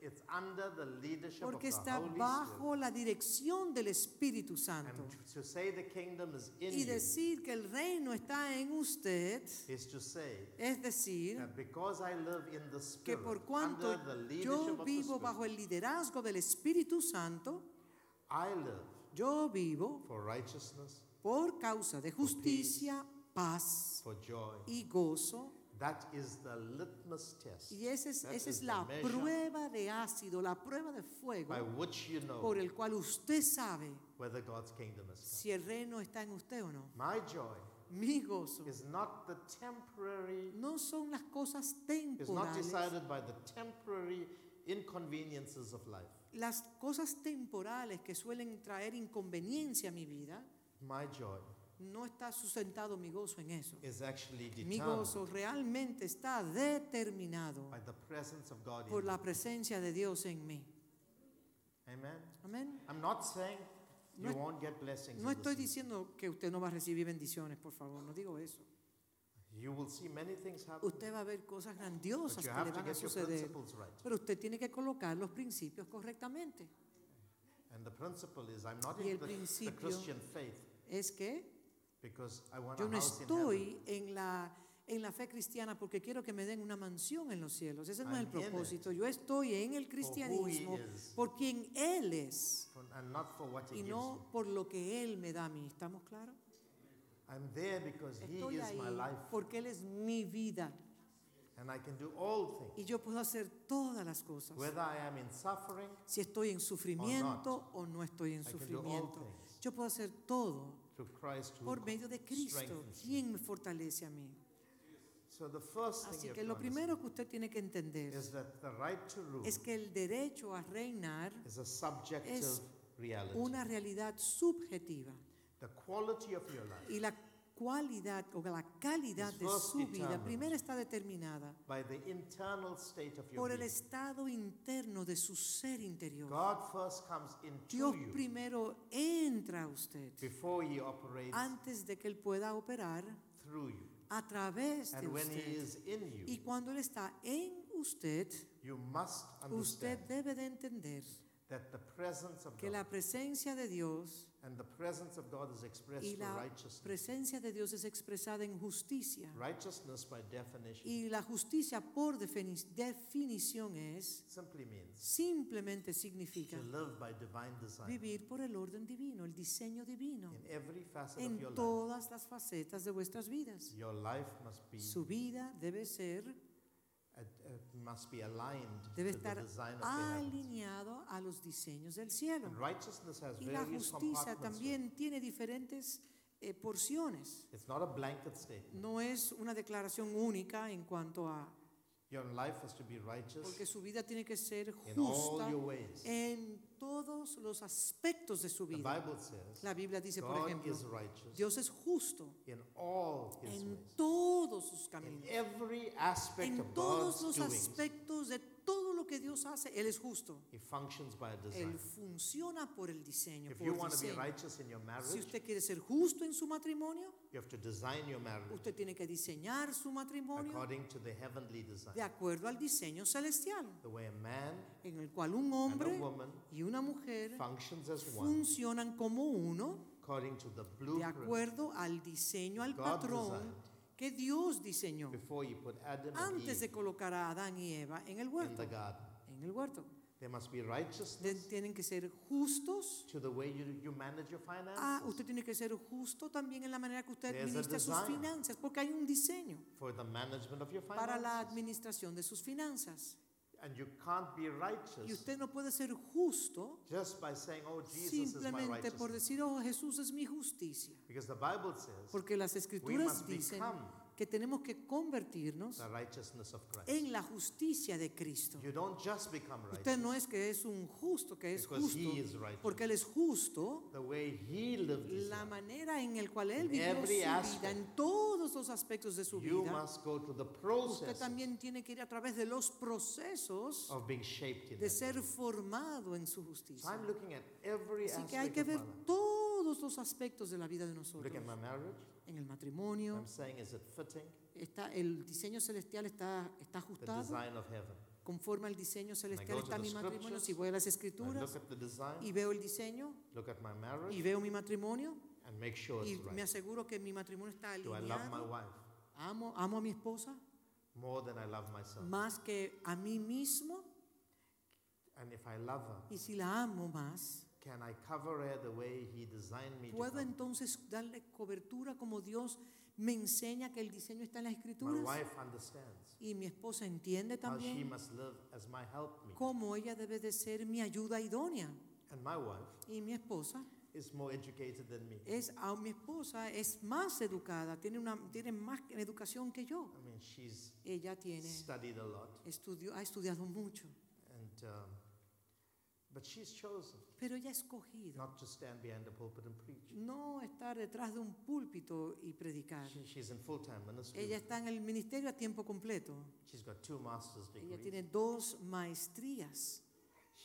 It's under the leadership porque of the Holy Spirit. Porque está bajo la dirección del Espíritu Santo. And to say the kingdom is in y decir you que el reino está en usted is to say es decir that because I live in the Spirit, que por cuanto yo vivo bajo el liderazgo del Espíritu Santo, I live yo vivo for righteousness, por causa de justicia, for peace, paz for joy. Y gozo. That is the litmus test. Y esa es la prueba de ácido, la prueba de fuego you know por el cual usted sabe God's kingdom is si el reino está en usted o no. My joy mi gozo is not the temporary, no son las cosas temporales, is not decided by the temporary inconveniences of life. Las cosas temporales que suelen traer inconveniencia a mi vida, my joy no está sustentado mi gozo en eso. Mi gozo realmente está determinado by the presence of God por la presencia de Dios en mí. Amen. I'm not saying you won't get blessings. No estoy diciendo que usted no va a recibir bendiciones, por favor, no digo eso. You will see many things happen, usted va a ver cosas grandiosas que le van a suceder, right. Pero usted tiene que colocar los principios correctamente. And the principle is, I'm not y el principio the Christian faith es que yo no estoy en la fe cristiana porque quiero que me den una mansión en los cielos. Ese no es el propósito. Yo estoy en el cristianismo por quien Él es y no por lo que Él me da a mí. ¿Estamos claros? I'm there because estoy he ahí is my life. Porque Él es mi vida. And I can do all things. Y yo puedo hacer todas las cosas. Whether I am in suffering, si estoy en sufrimiento o no estoy en sufrimiento. Yo puedo hacer todo por medio de Cristo, quien me fortalece a mí. So the first thing. Así que lo primero que usted tiene que entender es que el derecho a reinar es una realidad subjetiva. The quality of your life y la cualidad o la calidad de su vida primero está determinada by the internal state of your por el estado interno de su ser interior. God first comes into Dios primero entra a usted before he operates antes de que Él pueda operar through you. A través de usted. You, y cuando Él está en usted, usted debe de entender that the presence of que la presencia de Dios and the presence of God is expressed y la presencia de Dios es expresada en justicia. Righteousness by definition. Y la justicia por definición es simplemente significa to live by divine design. Vivir por el orden divino, el diseño divino. In every facet en of your todas life. Las facetas de vuestras vidas. Your life must be su vida debe ser must be aligned debe estar to the design of alineado a los diseños del cielo. And righteousness has y la justicia también tiene diferentes porciones. It's not a blanket statement. No es una declaración única en cuanto a your life has to be righteous porque su vida tiene que ser justa en todos los aspectos de su vida. The Bible says, la Biblia dice, por ejemplo, Dios es justo in all his en ways. Todos sus caminos, in every aspect en todos los doings. Aspectos de todo lo que Dios hace, Él es justo. He functions by a design. Él funciona por el diseño. If por you want diseño. To be righteous in your marriage, si usted quiere ser justo en su matrimonio, you have to design your marriage usted tiene que diseñar su matrimonio according to the heavenly design. De acuerdo al diseño celestial, the way a man en el cual un hombre and a woman y una mujer funcionan como uno de acuerdo al diseño, al patrón que Dios diseñó antes de colocar a Adán y Eva en el huerto. En el huerto tienen que ser justos. Usted tiene que ser justo también en la manera que usted administra sus finanzas, porque hay un diseño para la administración de sus finanzas. And you can't be righteous y usted no puede ser justo just by saying, oh, Jesus simplemente is my por decir, oh, Jesús es mi justicia. Because the Bible says, porque las Escrituras dicen que tenemos que convertirnos en la justicia de Cristo. You don't just become righteous, usted no es que es un justo, que es justo, porque Él es justo, the way he lived his la manera en el cual Él vivió su vida, en todos los aspectos de su vida. Usted también tiene que ir a través de los procesos de ser formado en su justicia. So así que hay que ver todo todos los aspectos de la vida de nosotros. Look at my marriage. En el matrimonio. I'm saying, is it fitting? El diseño celestial está ajustado. The design of heaven. Conforme al diseño celestial está mi matrimonio. Si voy a las escrituras y veo el diseño y veo mi matrimonio y me aseguro que mi matrimonio está alineado. Amo a mi esposa más que a mí mismo. Y si la amo más, puedo entonces darle cobertura como Dios me enseña que el diseño está en las escrituras. Y mi esposa entiende también cómo ella debe de ser mi ayuda idónea. Y mi esposa es más educada, tiene más educación que yo. Ella ha estudiado mucho. But she's chosen. Pero ella ha escogido not to stand behind the pulpit and preach. No estar detrás de un púlpito y predicar. She's in full-time ministry. Ella está en el ministerio a tiempo completo. She's got 2 master's degrees. Ella tiene 2 maestrías.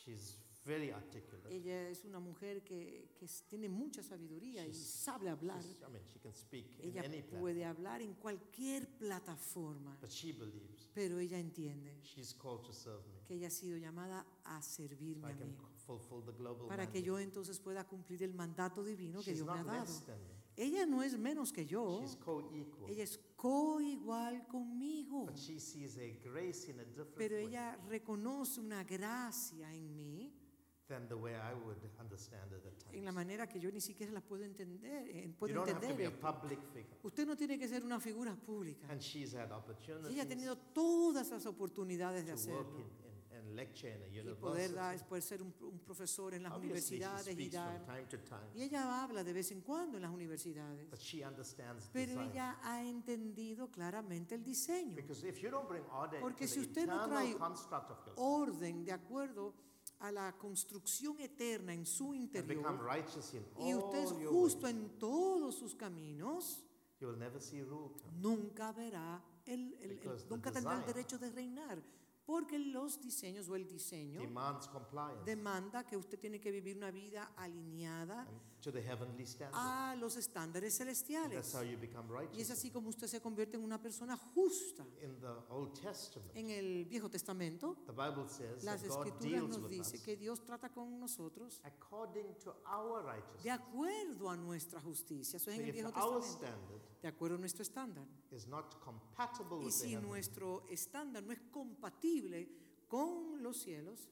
She's very articulate. Ella es una mujer que tiene mucha sabiduría y sabe hablar. She can speak ella in any puede hablar en cualquier plataforma. But she believes. Pero ella entiende she's called to serve me. Que ella ha sido llamada a servirme a mí para que yo entonces pueda cumplir el mandato divino que Dios me ha dado. Ella no es menos que yo. Ella es coigual conmigo. Pero ella reconoce una gracia en mí en la manera que yo ni siquiera la puedo entender. Usted no tiene que ser una figura pública. Ella ha tenido todas las oportunidades de hacerlo. Y poder ser un profesor en las universidades y dar. Y ella habla de vez en cuando en las universidades. Pero ella ha entendido claramente el diseño. Porque si usted no trae orden de acuerdo a la construcción eterna en su interior y usted es justo en todos sus caminos, nunca tendrá el derecho de reinar. Porque los diseños o el diseño demanda que usted tiene que vivir una vida alineada a los estándares celestiales. Y es así como usted se convierte en una persona justa. En el Viejo Testamento, las Escrituras nos dicen que Dios trata con nosotros de acuerdo a nuestra justicia. Eso es en el Viejo Testamento. De acuerdo a nuestro estándar. Y si nuestro estándar no es compatible con los cielos,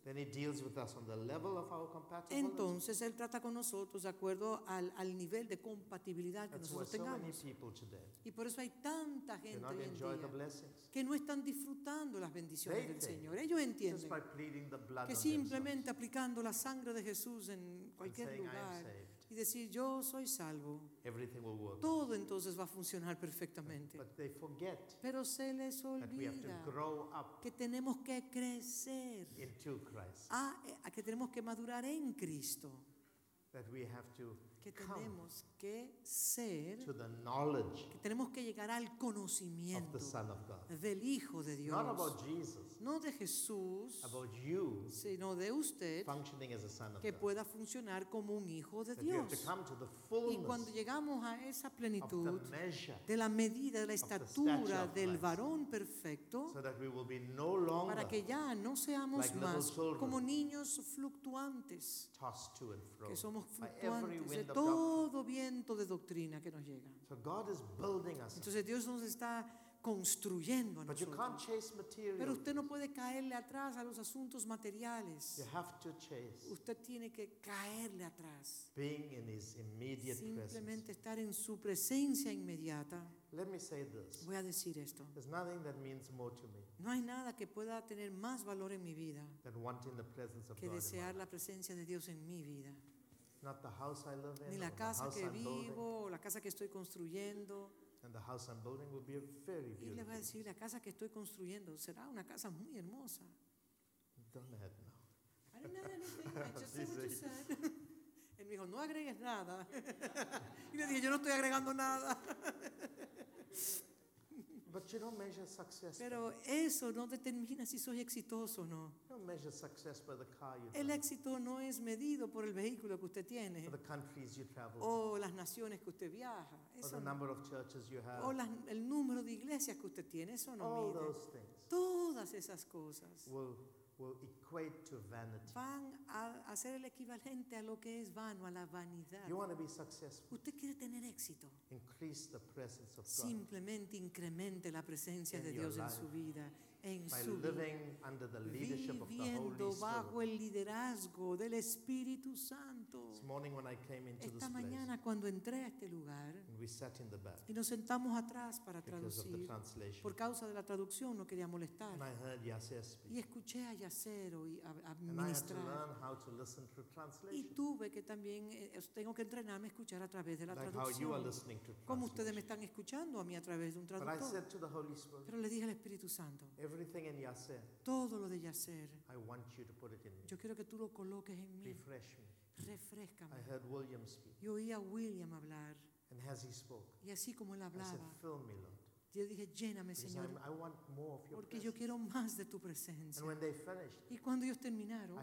entonces Él trata con nosotros de acuerdo al nivel de compatibilidad que nosotros tengamos. Y por eso hay tanta gente hoy en día que no están disfrutando las bendiciones del Señor. Ellos entienden que simplemente aplicando la sangre de Jesús en cualquier lugar y decir yo soy salvo, todo entonces va a funcionar perfectamente. Pero se les olvida que tenemos que crecer, que tenemos que madurar en Cristo, que tenemos que ser, que tenemos que llegar al conocimiento del Hijo de Dios, no de Jesús, sino de usted, que pueda funcionar como un hijo de Dios. Y cuando llegamos a esa plenitud de la medida, de la estatura del varón perfecto, para que ya no seamos más como niños fluctuantes, que somos fluctuantes de todo viento de doctrina que nos llega. Entonces Dios nos está construyendo a nosotros. Pero usted no puede caerle atrás a los asuntos materiales. Usted tiene que caerle atrás. Simplemente estar en su presencia inmediata. Voy a decir esto. No hay nada que pueda tener más valor en mi vida que desear la presencia de Dios en mi vida. Ni la casa que vivo, o la casa que estoy construyendo. Y le voy a decir, la casa que estoy construyendo será una casa muy hermosa. I don't know anything, I just said what you said. Él me dijo, no agregues nada. Y le dije, yo no estoy agregando nada. But you don't measure success. Pero eso no determina si soy exitoso o no. You don't measure success by the car you drive. El éxito no es medido por el vehículo que usted tiene. Or the countries you travel. O las naciones que usted viaja. Eso or the number of churches you have. O el número de iglesias que usted tiene. Eso no mide. All those things. Todas esas cosas. Will equate to vanity. Van a hacer el equivalente a lo que es vano, a la vanidad. You want to be successful. Usted quiere tener éxito. Increase the presence of God. Simplemente incremente la presencia de Dios en su vida, en by su living vida. Under the leadership viviendo of the Holy bajo Spirit. El liderazgo del Espíritu Santo. This morning when I came into esta this mañana place, cuando entré a este lugar, and we sat in the back, y nos sentamos atrás para traducir. Por causa de la traducción no quería molestar. And I heard Yasser speak. Y escuché a Yasser y a ministrar. Y tuve que también tengo que entrenarme a escuchar a través de la like traducción. Como ustedes me están escuchando a mí a través de un traductor. Pero le dije al Espíritu Santo. Everything in Yasser, todo lo de Yasser, I want you to put it in me. Yo quiero que tú lo coloques en mí. Refresh me. Refrescame. I heard William speak. Yo oí a William hablar. And as he spoke, y así como él hablaba, I said, "Fill me, Lord." Yo dije, lléname, Señor, porque yo quiero más de tu presencia. Y cuando ellos terminaron,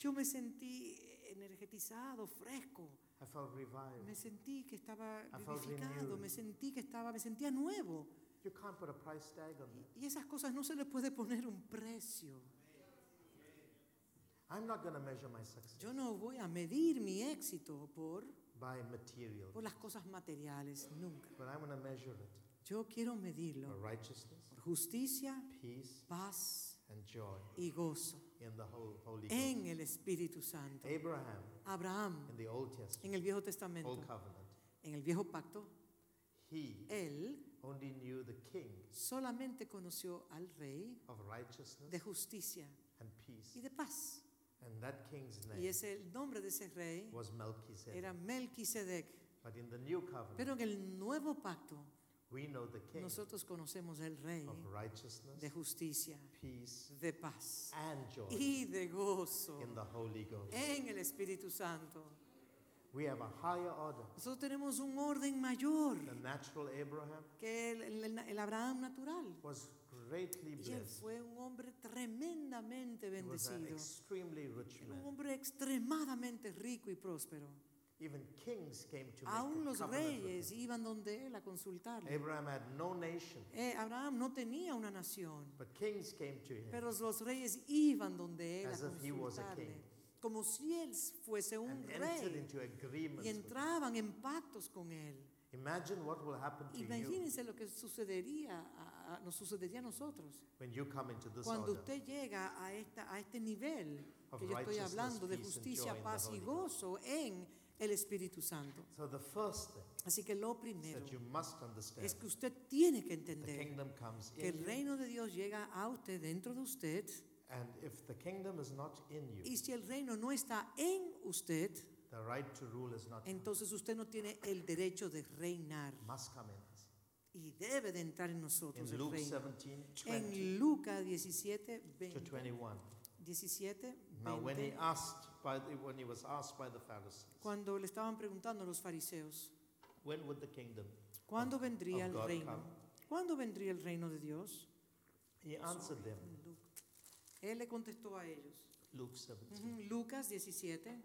yo me sentí energetizado, fresco. Me sentí que estaba vivificado, me sentía nuevo. Y esas cosas no se les puede poner un precio. Yo no voy a medir mi éxito por las cosas materiales, nunca. Yo quiero medirlo por justicia, peace, paz and joy y gozo en el Espíritu Santo. Abraham, in the Old Testament, en el Viejo Testamento, Old Covenant, en el Viejo Pacto, él only knew the king solamente conoció al Rey of righteousness de justicia and peace y de paz. And that king's name y el nombre de ese rey was Melquisedec. Era Melquisedec. But in the new covenant, pero en el Nuevo Pacto, we know the king. Nosotros conocemos el Rey de justicia, peace, de paz and joy y de gozo in the Holy Ghost. En el Espíritu Santo. We have a higher order. Nosotros tenemos un orden mayor. The natural Abraham que el Abraham natural. Was greatly blessed. Y él fue un hombre tremendamente bendecido. He was an extremely rich man. Un hombre extremadamente rico y próspero. Even kings came to aún los reyes iban donde él a consultarle. Abraham no tenía una nación. But kings came to him. Pero los reyes iban donde él a consultarle. Como si él fuese un rey. Y entraban en pactos con él. Imagínense lo que nos sucedería a nosotros. Cuando usted llega a este nivel que yo estoy hablando de justicia, paz y gozo en el Espíritu Santo. Así que lo primero es que usted tiene que entender que el reino de Dios llega a usted, dentro de usted. Y si el reino no está en usted, entonces usted no tiene el derecho de reinar. Y debe de entrar en nosotros el reino. En Lucas 17:20. Now when he was asked by the Pharisees, cuando le estaban preguntando a los fariseos, when would the kingdom ¿cuándo vendría el reino? ¿Cuándo vendría el reino de Dios? He answered them. Él le contestó a ellos. Lucas 17.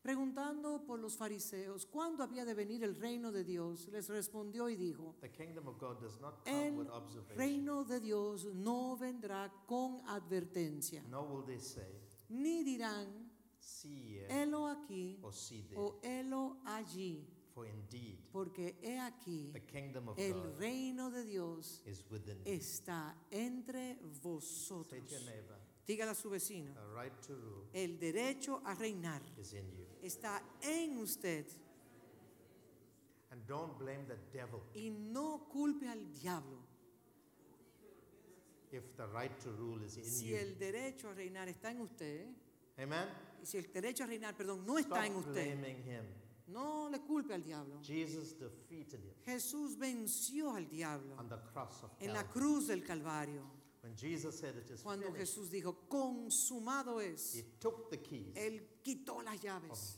Preguntando por los fariseos, ¿cuándo había de venir el reino de Dios? Les respondió y dijo, el reino de Dios no vendrá con advertencia. Ni dirán, helo aquí o helo allí. Porque he aquí, el reino de Dios está entre vosotros. Dígale a su vecino, el derecho a reinar está en usted. Y no culpe al diablo. Si el derecho a reinar está en usted, y si el derecho a reinar, no está en usted, no le culpe al diablo. Jesús venció al diablo en la cruz del Calvario. Cuando Jesús dijo, consumado es, él quitó las llaves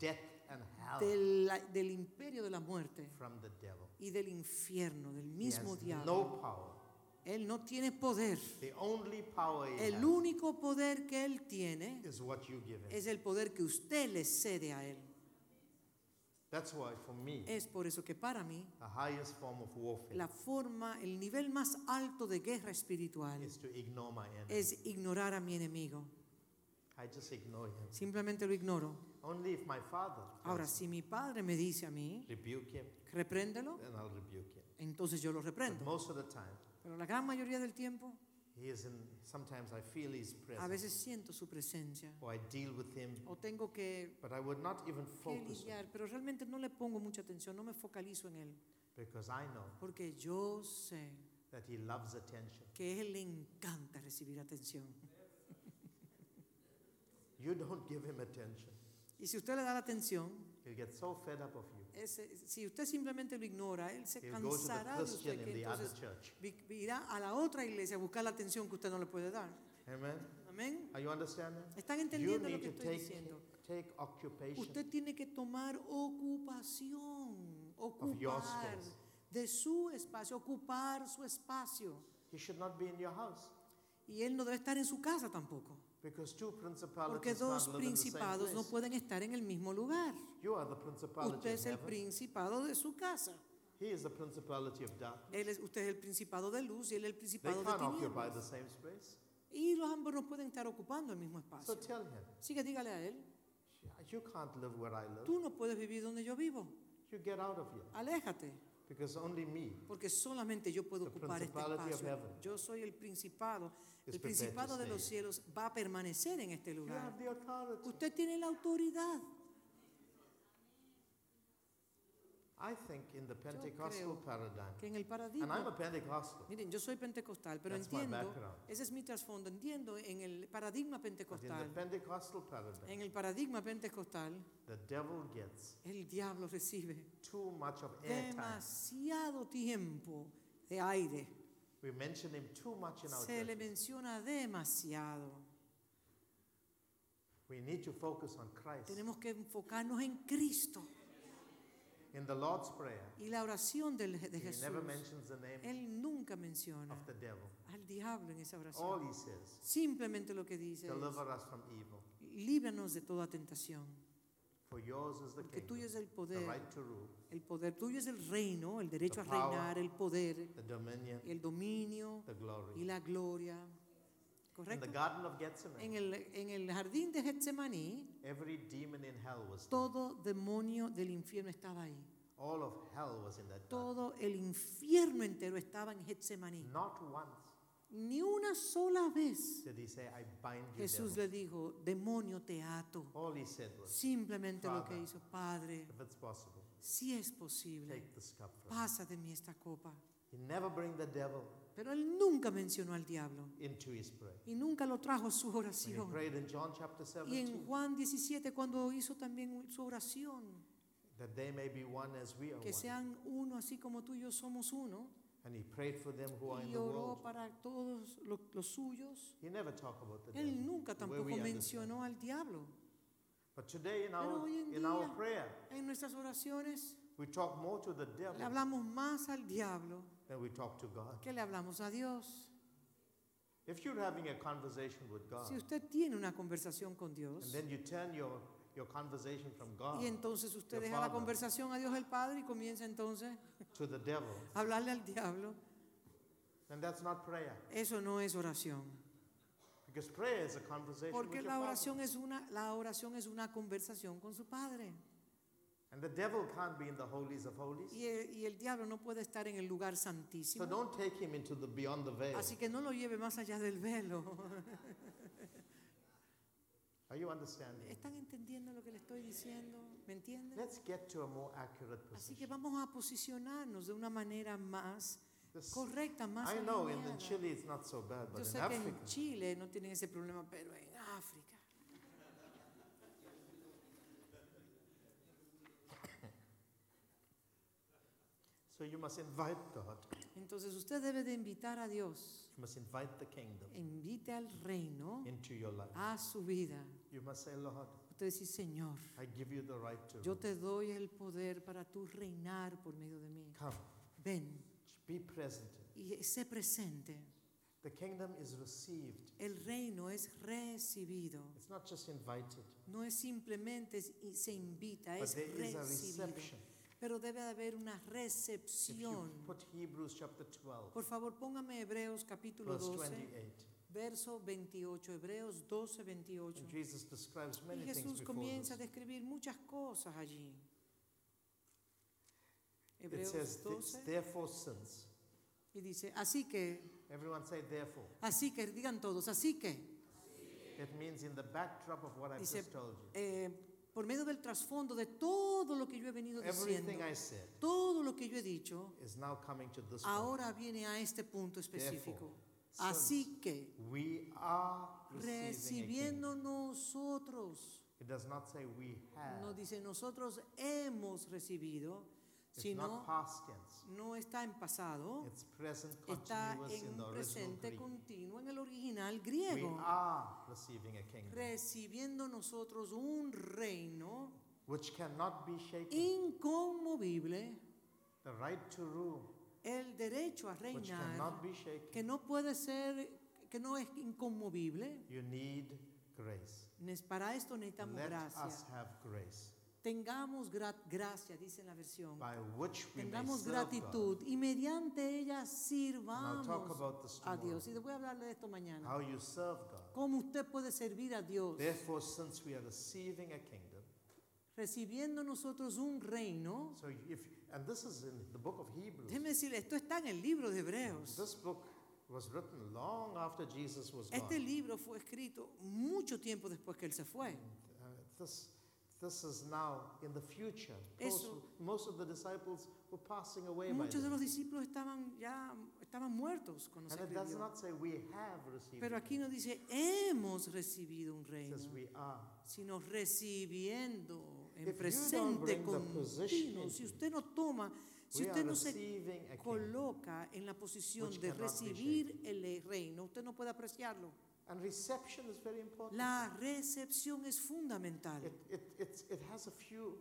and hell, del imperio de la muerte, from the devil. Y del infierno, del mismo diablo. No power. Él no tiene poder. The only power el único poder que él tiene is what you give him. Es el poder que usted le cede a él. That's why for me, es por eso que para mí the highest form of warfare, la forma, el nivel más alto de guerra espiritual is to ignore my enemy. Es ignorar a mi enemigo. I just ignore him. Simplemente lo ignoro. Only if my father tells ahora, si mi padre me dice a mí, rebuke him, repréndelo, then I'll rebuke him. Entonces yo lo reprendo. But most of the time, pero la gran mayoría del tiempo sometimes I feel his presence, a veces siento su presencia, or I deal with him, o tengo que, but I would not even focus lidiar, pero realmente no le pongo mucha atención, no me focalizo en él, because I know, porque yo sé that he loves attention, que a él le encanta recibir atención. You don't give him attention. Y si usted le da la atención, he'll get so fed up of you. Si usted simplemente lo ignora, él se cansará de usted, que entonces irá a la otra iglesia a buscar la atención que usted no le puede dar. Amén. ¿Están entendiendo lo que estoy diciendo? Usted tiene que tomar ocupación, ocupar de su espacio, ocupar su espacio. He should not be in your house. Y él no debe estar en su casa tampoco. Porque dos principados no pueden estar en el mismo lugar. Usted es el principado de su casa. Usted es el principado de luz y él es el principado de tinieblas. Y los ambos no pueden estar ocupando el mismo espacio. Así que dígale a él, tú no puedes vivir donde yo vivo. Aléjate. Porque solamente yo puedo ocupar este espacio. Yo soy el principado. El principado de los cielos va a permanecer en este lugar. Usted tiene la autoridad. Yo creo que en el paradigma, miren, yo soy pentecostal, pero entiendo, ese es mi trasfondo, entiendo en el paradigma pentecostal, en el paradigma pentecostal, el diablo recibe demasiado tiempo de aire. Se le menciona demasiado. Tenemos que enfocarnos en Cristo. In the Lord's Prayer, y la oración de Jesús, él nunca menciona al diablo en esa oración. All he says, simplemente lo que dice es, líbranos de toda tentación. For yours is the porque kingdom, tuyo es el poder, the right to rule, el poder tuyo es el reino, el derecho a power, reinar, el poder, the dominion, el dominio, the glory, y la gloria. Correcto. In the garden of Getsemaní, en el jardín de Getsemaní, every demon in hell was there. Todo demonio del infierno estaba ahí. All of hell was in that garden. Todo el infierno entero estaba en Getsemaní. Not once, ni una sola vez, did he say, I bind you, Jesús devil, le dijo, demonio, te ato. All he said was, simplemente Father, lo que hizo, Padre, if it's possible, si es posible, take this cup from pasa de mí esta copa. He never bring the devil. Pero él nunca mencionó al diablo y nunca lo trajo a su oración. Y en Juan 17, cuando hizo también su oración, que sean uno así como tú y yo somos uno, y oró para todos los suyos. Él nunca tampoco mencionó al diablo. Pero hoy en día, en nuestras oraciones, le hablamos más al diablo que le hablamos a Dios. If you're having a conversation with God, si usted tiene una conversación con Dios, and then you turn your conversation from God, y entonces usted deja la conversación a Dios el Padre y comienza entonces a hablarle al diablo, and that's not prayer. Eso no es oración. Because prayer is a conversation porque with la oración your father. La oración es una conversación con su Padre. And the devil can't be in the holies of holies. Y el diablo no puede estar en el lugar santísimo. So don't take him into the beyond the veil. Así que no lo lleve más allá del velo. Are you understanding? ¿Están entendiendo lo que le estoy diciendo? ¿Me entienden? Let's get to a more accurate position. Así que vamos a posicionarnos de una manera más correcta, más alineada. I know in Chile it's not so bad, but in Africa. Yo sé que en Chile no tienen ese problema, pero en África. So you must invite God. Entonces usted debe de invitar a Dios. You must invite the kingdom. Invite al reino into your life. A su vida. You must say, Lord, de decir, Señor, I give you the right to yo te doy el poder para tú reinar por medio de mí. Come. Ven. Be present. Y sé presente. The kingdom is received. El reino es recibido. It's not just invited. No es simplemente se invita, but es there recibido. Is a reception. Pero debe de haber una recepción. Put Hebrews chapter 12, por favor, póngame Hebreos capítulo 12, 28. Verso 28, Hebreos 12, 28. And Jesus describes many y Jesús comienza a describir muchas cosas allí. Hebreos 12. Therefore since. Y dice, así que. Everyone say therefore. Así que, digan todos, así que. It means in the backdrop of what dice, I've just told you. Por medio del trasfondo de todo lo que yo he venido diciendo, todo lo que yo he dicho, ahora viene a este punto específico. Así que, recibiendo nosotros, no dice nosotros hemos recibido, sino no está en pasado, está en presente continuo en el original griego. We are receiving a kingdom, recibiendo nosotros un reino which cannot be shaken, inconmovible, the right to rule, el derecho a reinar, which cannot be shaken, que no puede ser, que no es inconmovible. You need grace. Para esto necesitamos gracia. Let us have grace. Tengamos gracia, dice la versión. Tengamos gratitud God, y mediante ella sirvamos a Dios. Y voy a hablar de esto mañana. Cómo usted puede servir a Dios. Since we are receiving a kingdom, recibiendo nosotros un reino. So if, and this is in the book of Hebrews, déjeme decirle, esto está en el libro de Hebreos. This book was written long after Jesus was gone. Este libro fue escrito mucho tiempo después que él se fue. This is now in the future. Most of the disciples were passing away. Muchos de los discípulos estaban muertos cuando se escribió. It does not say we have received. Pero aquí no dice hemos recibido un reino, sino recibiendo en presente continuo. Si usted no toma, si usted no se coloca en la posición de recibir el reino, usted no puede apreciarlo. And reception is very important. La recepción es fundamental. It has a few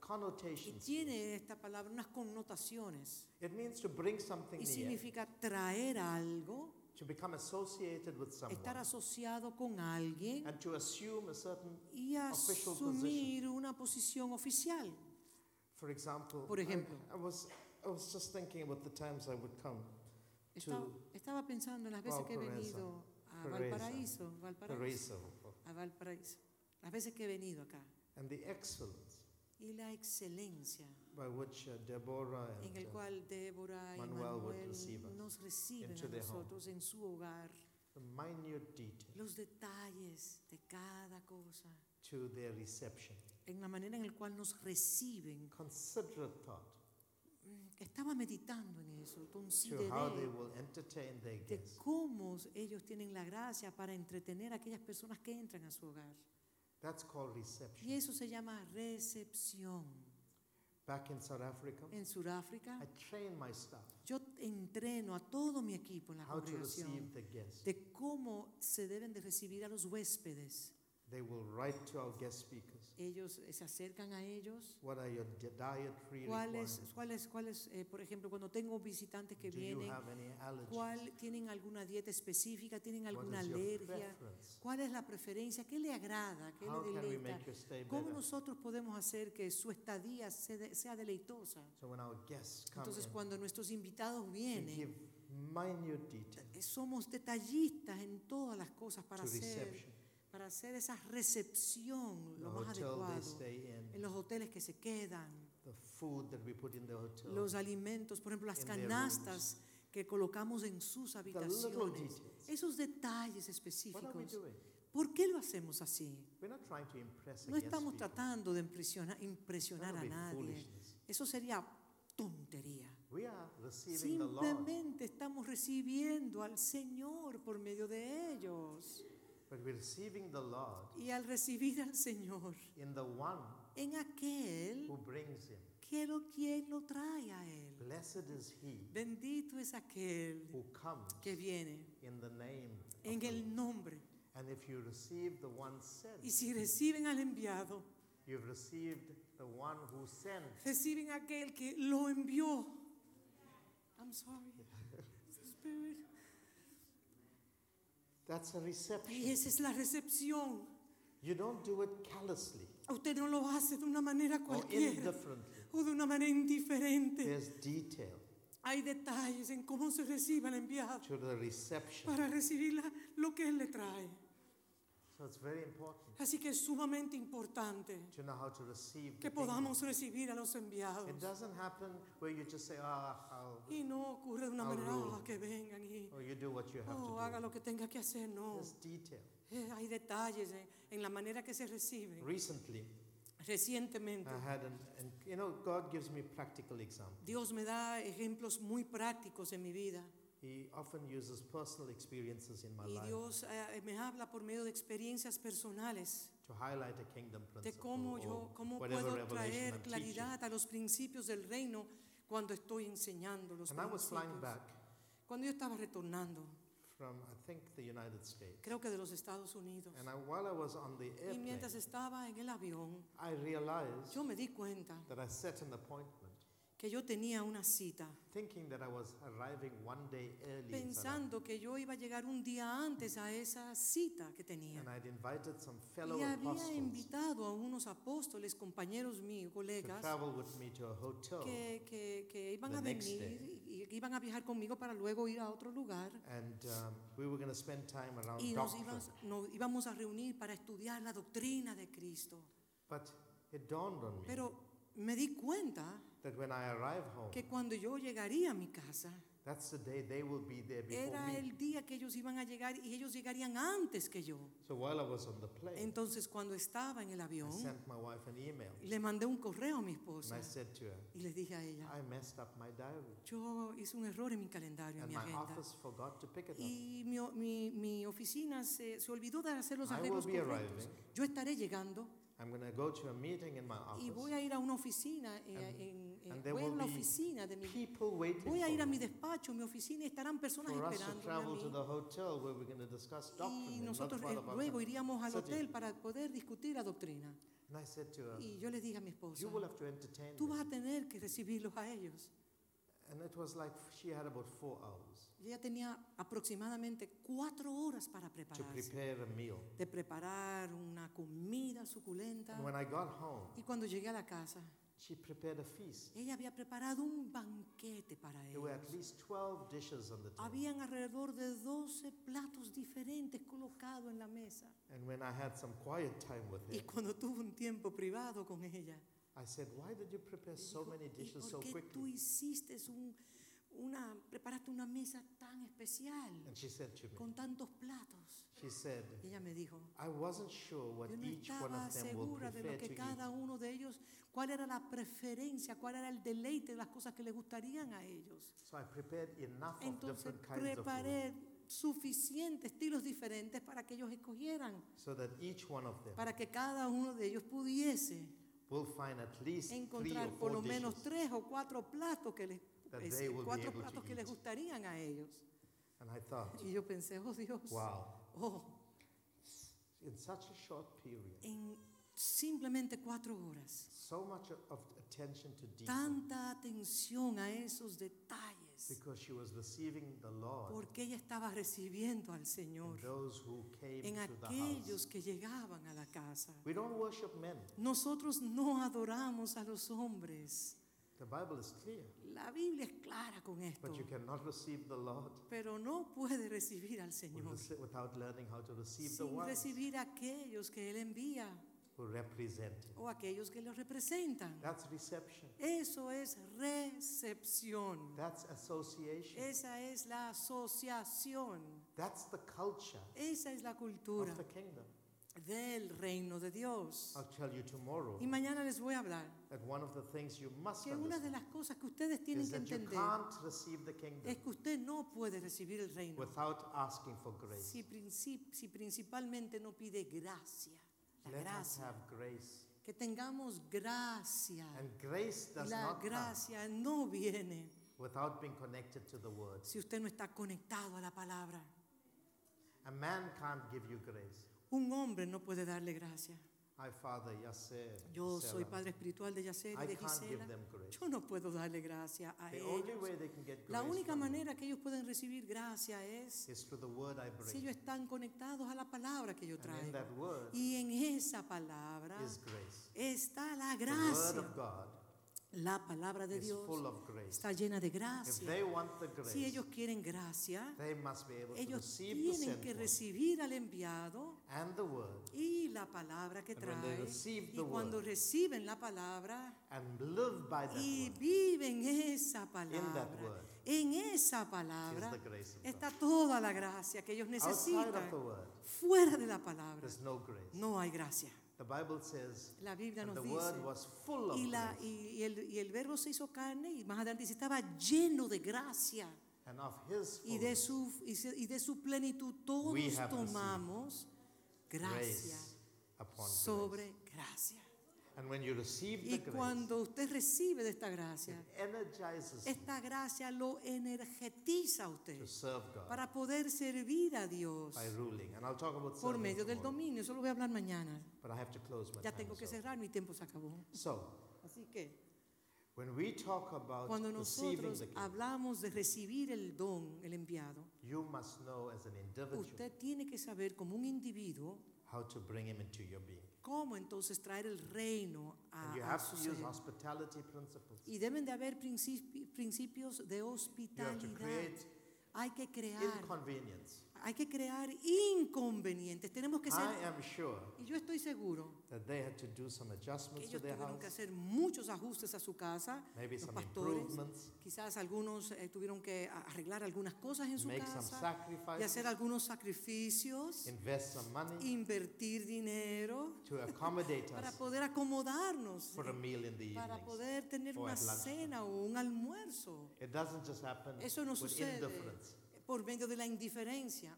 connotations. Y tiene esta palabra unas connotaciones. It means to bring something near. Y significa traer algo. To become associated with someone. Estar asociado con alguien. And to assume a certain official position. Y asumir una posición oficial. For example, por ejemplo, I was just thinking about the times I would come estaba pensando en las veces que he venido a Valparaíso. Las veces que he venido acá. And the excellence, y la excelencia by which, Deborah en el cual Deborah y Manuel nos reciben a nosotros en su hogar. The minute details, los detalles de cada cosa. To their reception. En la manera en la cual nos reciben. Considerate thought. Estaba meditando en eso, consideré de cómo ellos tienen la gracia para entretener a aquellas personas que entran a su hogar. Y eso se llama recepción. En Sudáfrica, yo entreno a todo mi equipo en la congregación de cómo se deben de recibir a los huéspedes. They will write to our guest speakers. Ellos se acercan a ellos. What are your dietary requirements? ¿Cuáles, por ejemplo, cuando tengo visitantes que vienen, tienen alguna dieta específica, tienen alguna alergia? ¿Cuál es la preferencia? ¿Qué le agrada? ¿Qué le deleita? ¿Cómo nosotros podemos hacer que su estadía sea deleitosa? Entonces, cuando nuestros invitados vienen, somos detallistas en todas las cosas para hacer esa recepción lo más adecuado en los hoteles que se quedan, los alimentos, por ejemplo, las canastas que colocamos en sus habitaciones, esos detalles específicos. ¿Por qué lo hacemos así? No estamos tratando de impresionar a nadie. Eso sería tontería. Simplemente estamos recibiendo al Señor por medio de ellos. But we're receiving the Lord, y al recibir al Señor, in the one en aquel who brings him, quien lo trae a él. Blessed is he, bendito es aquel who comes, que viene in the name en el nombre And if you receive the one sent, y si reciben al enviado, you've received the one who sent. Reciben aquel que lo envió. I'm sorry. Spirit. That's a reception. Y esa es la recepción. You don't do it callously. Usted no lo hace de una manera cualquiera o de una manera indiferente. There's detail. Hay detalles en cómo se recibe el enviado para recibir lo que él le trae. So it's very important. Así que es sumamente importante que podamos recibir a los enviados. It doesn't happen where you just say, y no ocurre de una manera que vengan y haga lo que tenga que hacer. No. Hay detalles en la manera que se recibe. Recientemente, God gives me practical examples. Dios me da ejemplos muy prácticos en mi vida. He often uses personal experiences in my life. Y Dios me habla por medio de experiencias personales. To highlight a kingdom principle. De cómo puedo traer claridad a los principios del reino cuando estoy enseñando los principios. I was flying back. Cuando yo estaba retornando. From, I think, the United States. Creo que de los Estados Unidos. And while I was on the airplane, y mientras estaba en el avión, I realized yo me di cuenta that I set an appointment, que yo tenía una cita, thinking that I was arriving one day early, pensando que yo iba a llegar un día antes a esa cita que tenía. And I'd invited some fellow y había invitado a unos apóstoles, compañeros míos, colegas, to travel with me to a hotel que iban a venir y iban a viajar conmigo para luego ir a otro lugar. And, we were going to spend time around y nos íbamos a reunir para estudiar la doctrina de Cristo. But it dawned on me. Pero me di cuenta that when I arrive home, que cuando yo llegaría a mi casa, that's the day they will be there before era me. El día que ellos iban a llegar y ellos llegarían antes que yo. So while I was on the plane, entonces cuando estaba en el avión, I sent my wife an email, le mandé un correo a mi esposa, and I said to her, y le dije a ella, I messed up my diary. Yo hice un error en mi calendario, and en mi agenda, my office forgot to pick it up. Y mi oficina se olvidó de hacer los arreglos correctos. Yo estaré llegando. I'm going to go to a meeting in my office. Y voy a ir a una oficina voy a ir a mi despacho, mi oficina, estarán personas esperando. Y nosotros luego iríamos al hotel para poder discutir la doctrina. And I said to her, y yo le dije a mi esposa, tú vas a tener que recibirlos a ellos. And it was like she had about 4 hours. Ella tenía aproximadamente 4 horas para prepararse, de preparar una comida suculenta. And when I got home, y cuando llegué a la casa, she prepared a feast. Ella había preparado un banquete para ellos. There were at least 12 dishes on the table. Habían alrededor de 12 platos diferentes colocados en la mesa. And when I had some quiet time with her, y cuando tuve un tiempo privado con ella, I said, why did you prepare so many dishes so quickly? ¿Por qué tú hiciste preparaste una mesa tan especial, and she said to me, con tantos platos? She said, ella me dijo, I wasn't sure what each one of them would prefer to eat. Yo no estaba segura de lo que cada uno de ellos, cuál era la preferencia, cuál era el deleite de las cosas que les gustarían a ellos. So I prepared enough Entonces, of different kinds of food. Suficientes estilos diferentes para que ellos escogieran, so that each one of them, para que cada uno de ellos pudiese we'll find at least encontrar 3 or 4 por lo menos 3 o 4 platos que les gustarían a ellos. And I thought, y yo pensé, oh Dios, wow. Oh, in such a short period, en simplemente 4 horas, so much of attention to detail, tanta atención a esos detalles, because she was receiving the Lord, porque ella estaba recibiendo al Señor, those who came en to aquellos the house, que llegaban a la casa. We don't worship men. Nosotros no adoramos a los hombres. The Bible is clear. La Biblia es clara con esto. But you cannot receive the Lord, pero no puede recibir al Señor without learning how to receive sin the ones, recibir a aquellos que Él envía, who represent him, o aquellos que lo representan. That's reception. Eso es recepción. That's association. Esa es la asociación. That's the culture. Esa es la cultura of the kingdom, del reino de Dios. I'll tell you tomorrow, y mañana les voy a hablar that one of the things you must que una de las cosas que ustedes tienen que entender es que usted no puede recibir el reino without asking for grace. Si principalmente no pide gracia. La gracia. Let us have grace. Que tengamos gracia. And grace does la gracia not no viene without being connected to the word. Si usted no está conectado a la palabra. man can't give you grace. Un hombre no puede darle gracia. I father Yasser, yo Gisela. Soy padre espiritual de Yasser y de Gisela. Yo no puedo darle gracia a ellos. La única manera que ellos pueden recibir gracia es si ellos están conectados a la palabra que yo traigo. Y en esa palabra está la gracia. La palabra de Dios está llena de gracia. Si ellos quieren gracia, ellos tienen que recibir al enviado y la palabra que trae. Y cuando reciben la palabra y viven esa palabra, en esa palabra está toda la gracia que ellos necesitan. Fuera de la palabra no hay gracia. The Bible says, la Biblia nos dice, y el verbo se hizo carne, y más adelante estaba lleno de gracia, y de su plenitud todos tomamos gracia sobre gracia. And when you receive the grace, y cuando usted recibe de esta gracia lo energetiza a usted para poder servir a Dios por medio del dominio. Eso lo voy a hablar mañana. Ya tengo que cerrar, mi tiempo se acabó. Así que cuando nosotros hablamos de recibir el don, el enviado, usted tiene que saber como un individuo cómo entonces traer el reino a su ser. Y deben de haber principios de hospitalidad. Hay que crear inconvenientes. Tenemos que ser. Y yo estoy seguro que ellos tuvieron que hacer muchos ajustes a su casa. Los pastores, quizás algunos tuvieron que arreglar algunas cosas en su casa y hacer algunos sacrificios, invertir dinero para poder acomodarnos, para poder tener una cena o un almuerzo. Eso no sucede por medio de la indiferencia.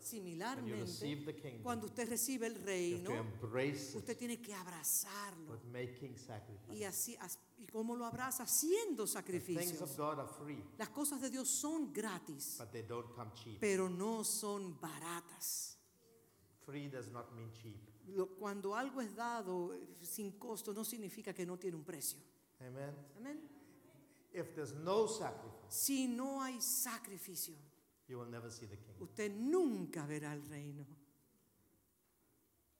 Similarmente, cuando usted recibe el reino, usted tiene que abrazarlo. Y así, como lo abraza, haciendo sacrificios. Las cosas de Dios son gratis, pero no son baratas. Cuando algo es dado sin costo, no significa que no tiene un precio. Amén. If there's no sacrifice, si no hay sacrificio, you will never see the kingdom. Usted nunca verá el reino.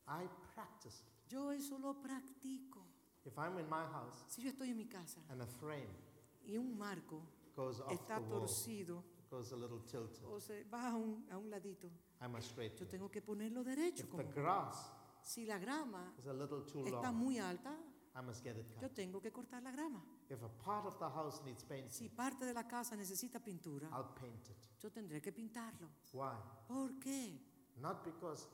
I practice. Yo eso lo practico. If I'm in my house, si yo estoy en mi casa, and a frame y un marco goes off está torcido, goes a little tilted, o se baja a un ladito, I must straighten. Yo tengo que ponerlo derecho. If the grass, si la grama is a little too long, está muy alta, I must get it cut. Yo tengo que cortar la grama. If a part of the house needs painting, si parte de la casa necesita pintura, I'll paint it. Yo tendré que pintarlo. Why? ¿Por qué? Not because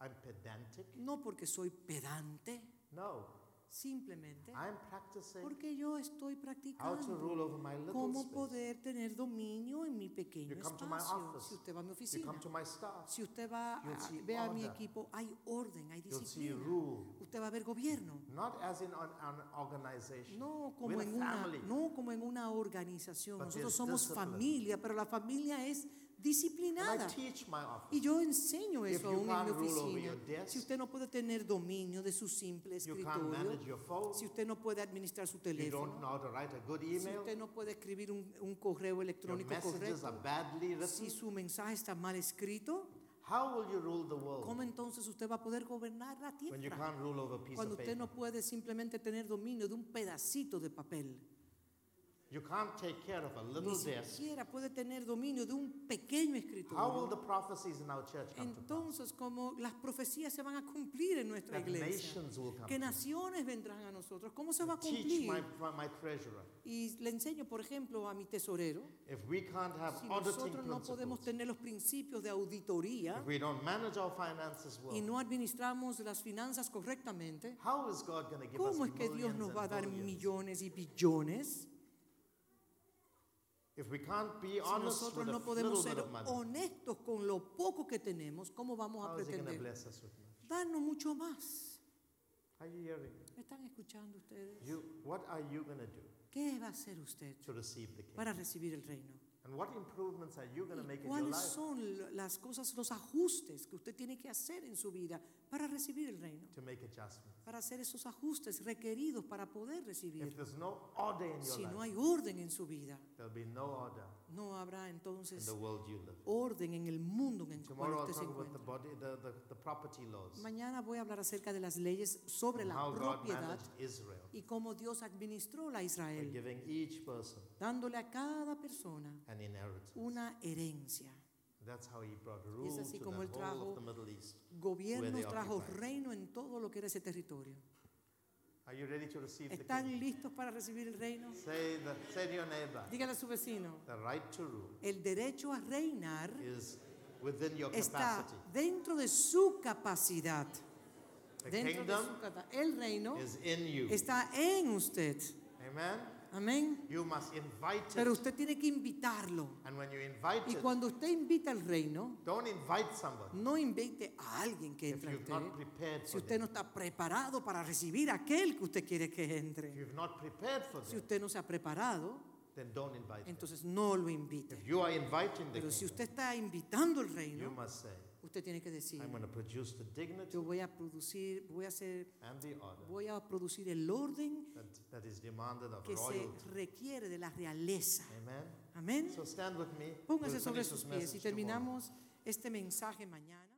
I'm pedantic. No porque soy pedante. No. Simplemente I'm practicing porque yo estoy practicando how to rule over my little cómo space. Poder tener dominio en mi pequeño you espacio. Come to my office, si usted va a mi oficina, you come to my staff, si usted va ve a mi equipo, hay orden, hay disciplina. Usted va a ver gobierno. Not as in an organization, no como en una organización. But nosotros somos discipline. Familia, pero la familia es disciplinada. Y yo enseño eso aún en mi oficina. Si usted no puede tener dominio de su simple escritorio, si usted no puede administrar su teléfono, si usted no puede escribir un correo electrónico correcto, si su mensaje está mal escrito, ¿cómo entonces usted va a poder gobernar la tierra? Cuando usted no puede simplemente tener dominio de un pedacito de papel. You can't take care of a little desk. Ni siquiera puede tener dominio de un pequeño escritorio. How will the prophecies in our church come to pass? Entonces, como las profecías se van a cumplir en nuestra iglesia, que naciones vendrán a nosotros, ¿cómo se va a cumplir? My treasurer. Y le enseño, por ejemplo, a mi tesorero. If we can't have si nosotros no podemos tener los principios de auditoría, if we don't manage our finances well, y no administramos las finanzas correctamente, how is God going to give ¿cómo us es que Dios nos va a dar millones y billones? If we can't be honest, si nosotros no podemos ser honestos con lo poco que tenemos, ¿cómo vamos a pretender darnos mucho más? ¿Me están escuchando ustedes? ¿Qué va a hacer usted para recibir el reino? ¿Y cuáles son las cosas, los ajustes que usted tiene que hacer en su vida para recibir el reino? Para hacer esos ajustes requeridos para poder recibir. Si no hay orden en su vida, no habrá entonces orden en el mundo en el cual usted se encuentra. Mañana voy a hablar acerca de las leyes sobre la propiedad y cómo Dios administró a Israel, dándole a cada persona una herencia. Y es así como él trajo gobiernos, trajo reino en todo lo que era ese territorio. ¿Están listos para recibir el reino? Dígale a su vecino, el derecho a reinar está dentro de su capacidad. El reino está en usted. Amén. Pero usted tiene que invitarlo. Y cuando usted invita al reino, no invite a alguien que entre usted si usted no está preparado para recibir aquel que usted quiere que entre. Si usted no se ha preparado, entonces no lo invite. Pero si usted está invitando el reino, usted tiene que decir, yo voy a producir el orden que se requiere de la realeza. Amén. Póngase sobre sus pies y terminamos este mensaje mañana.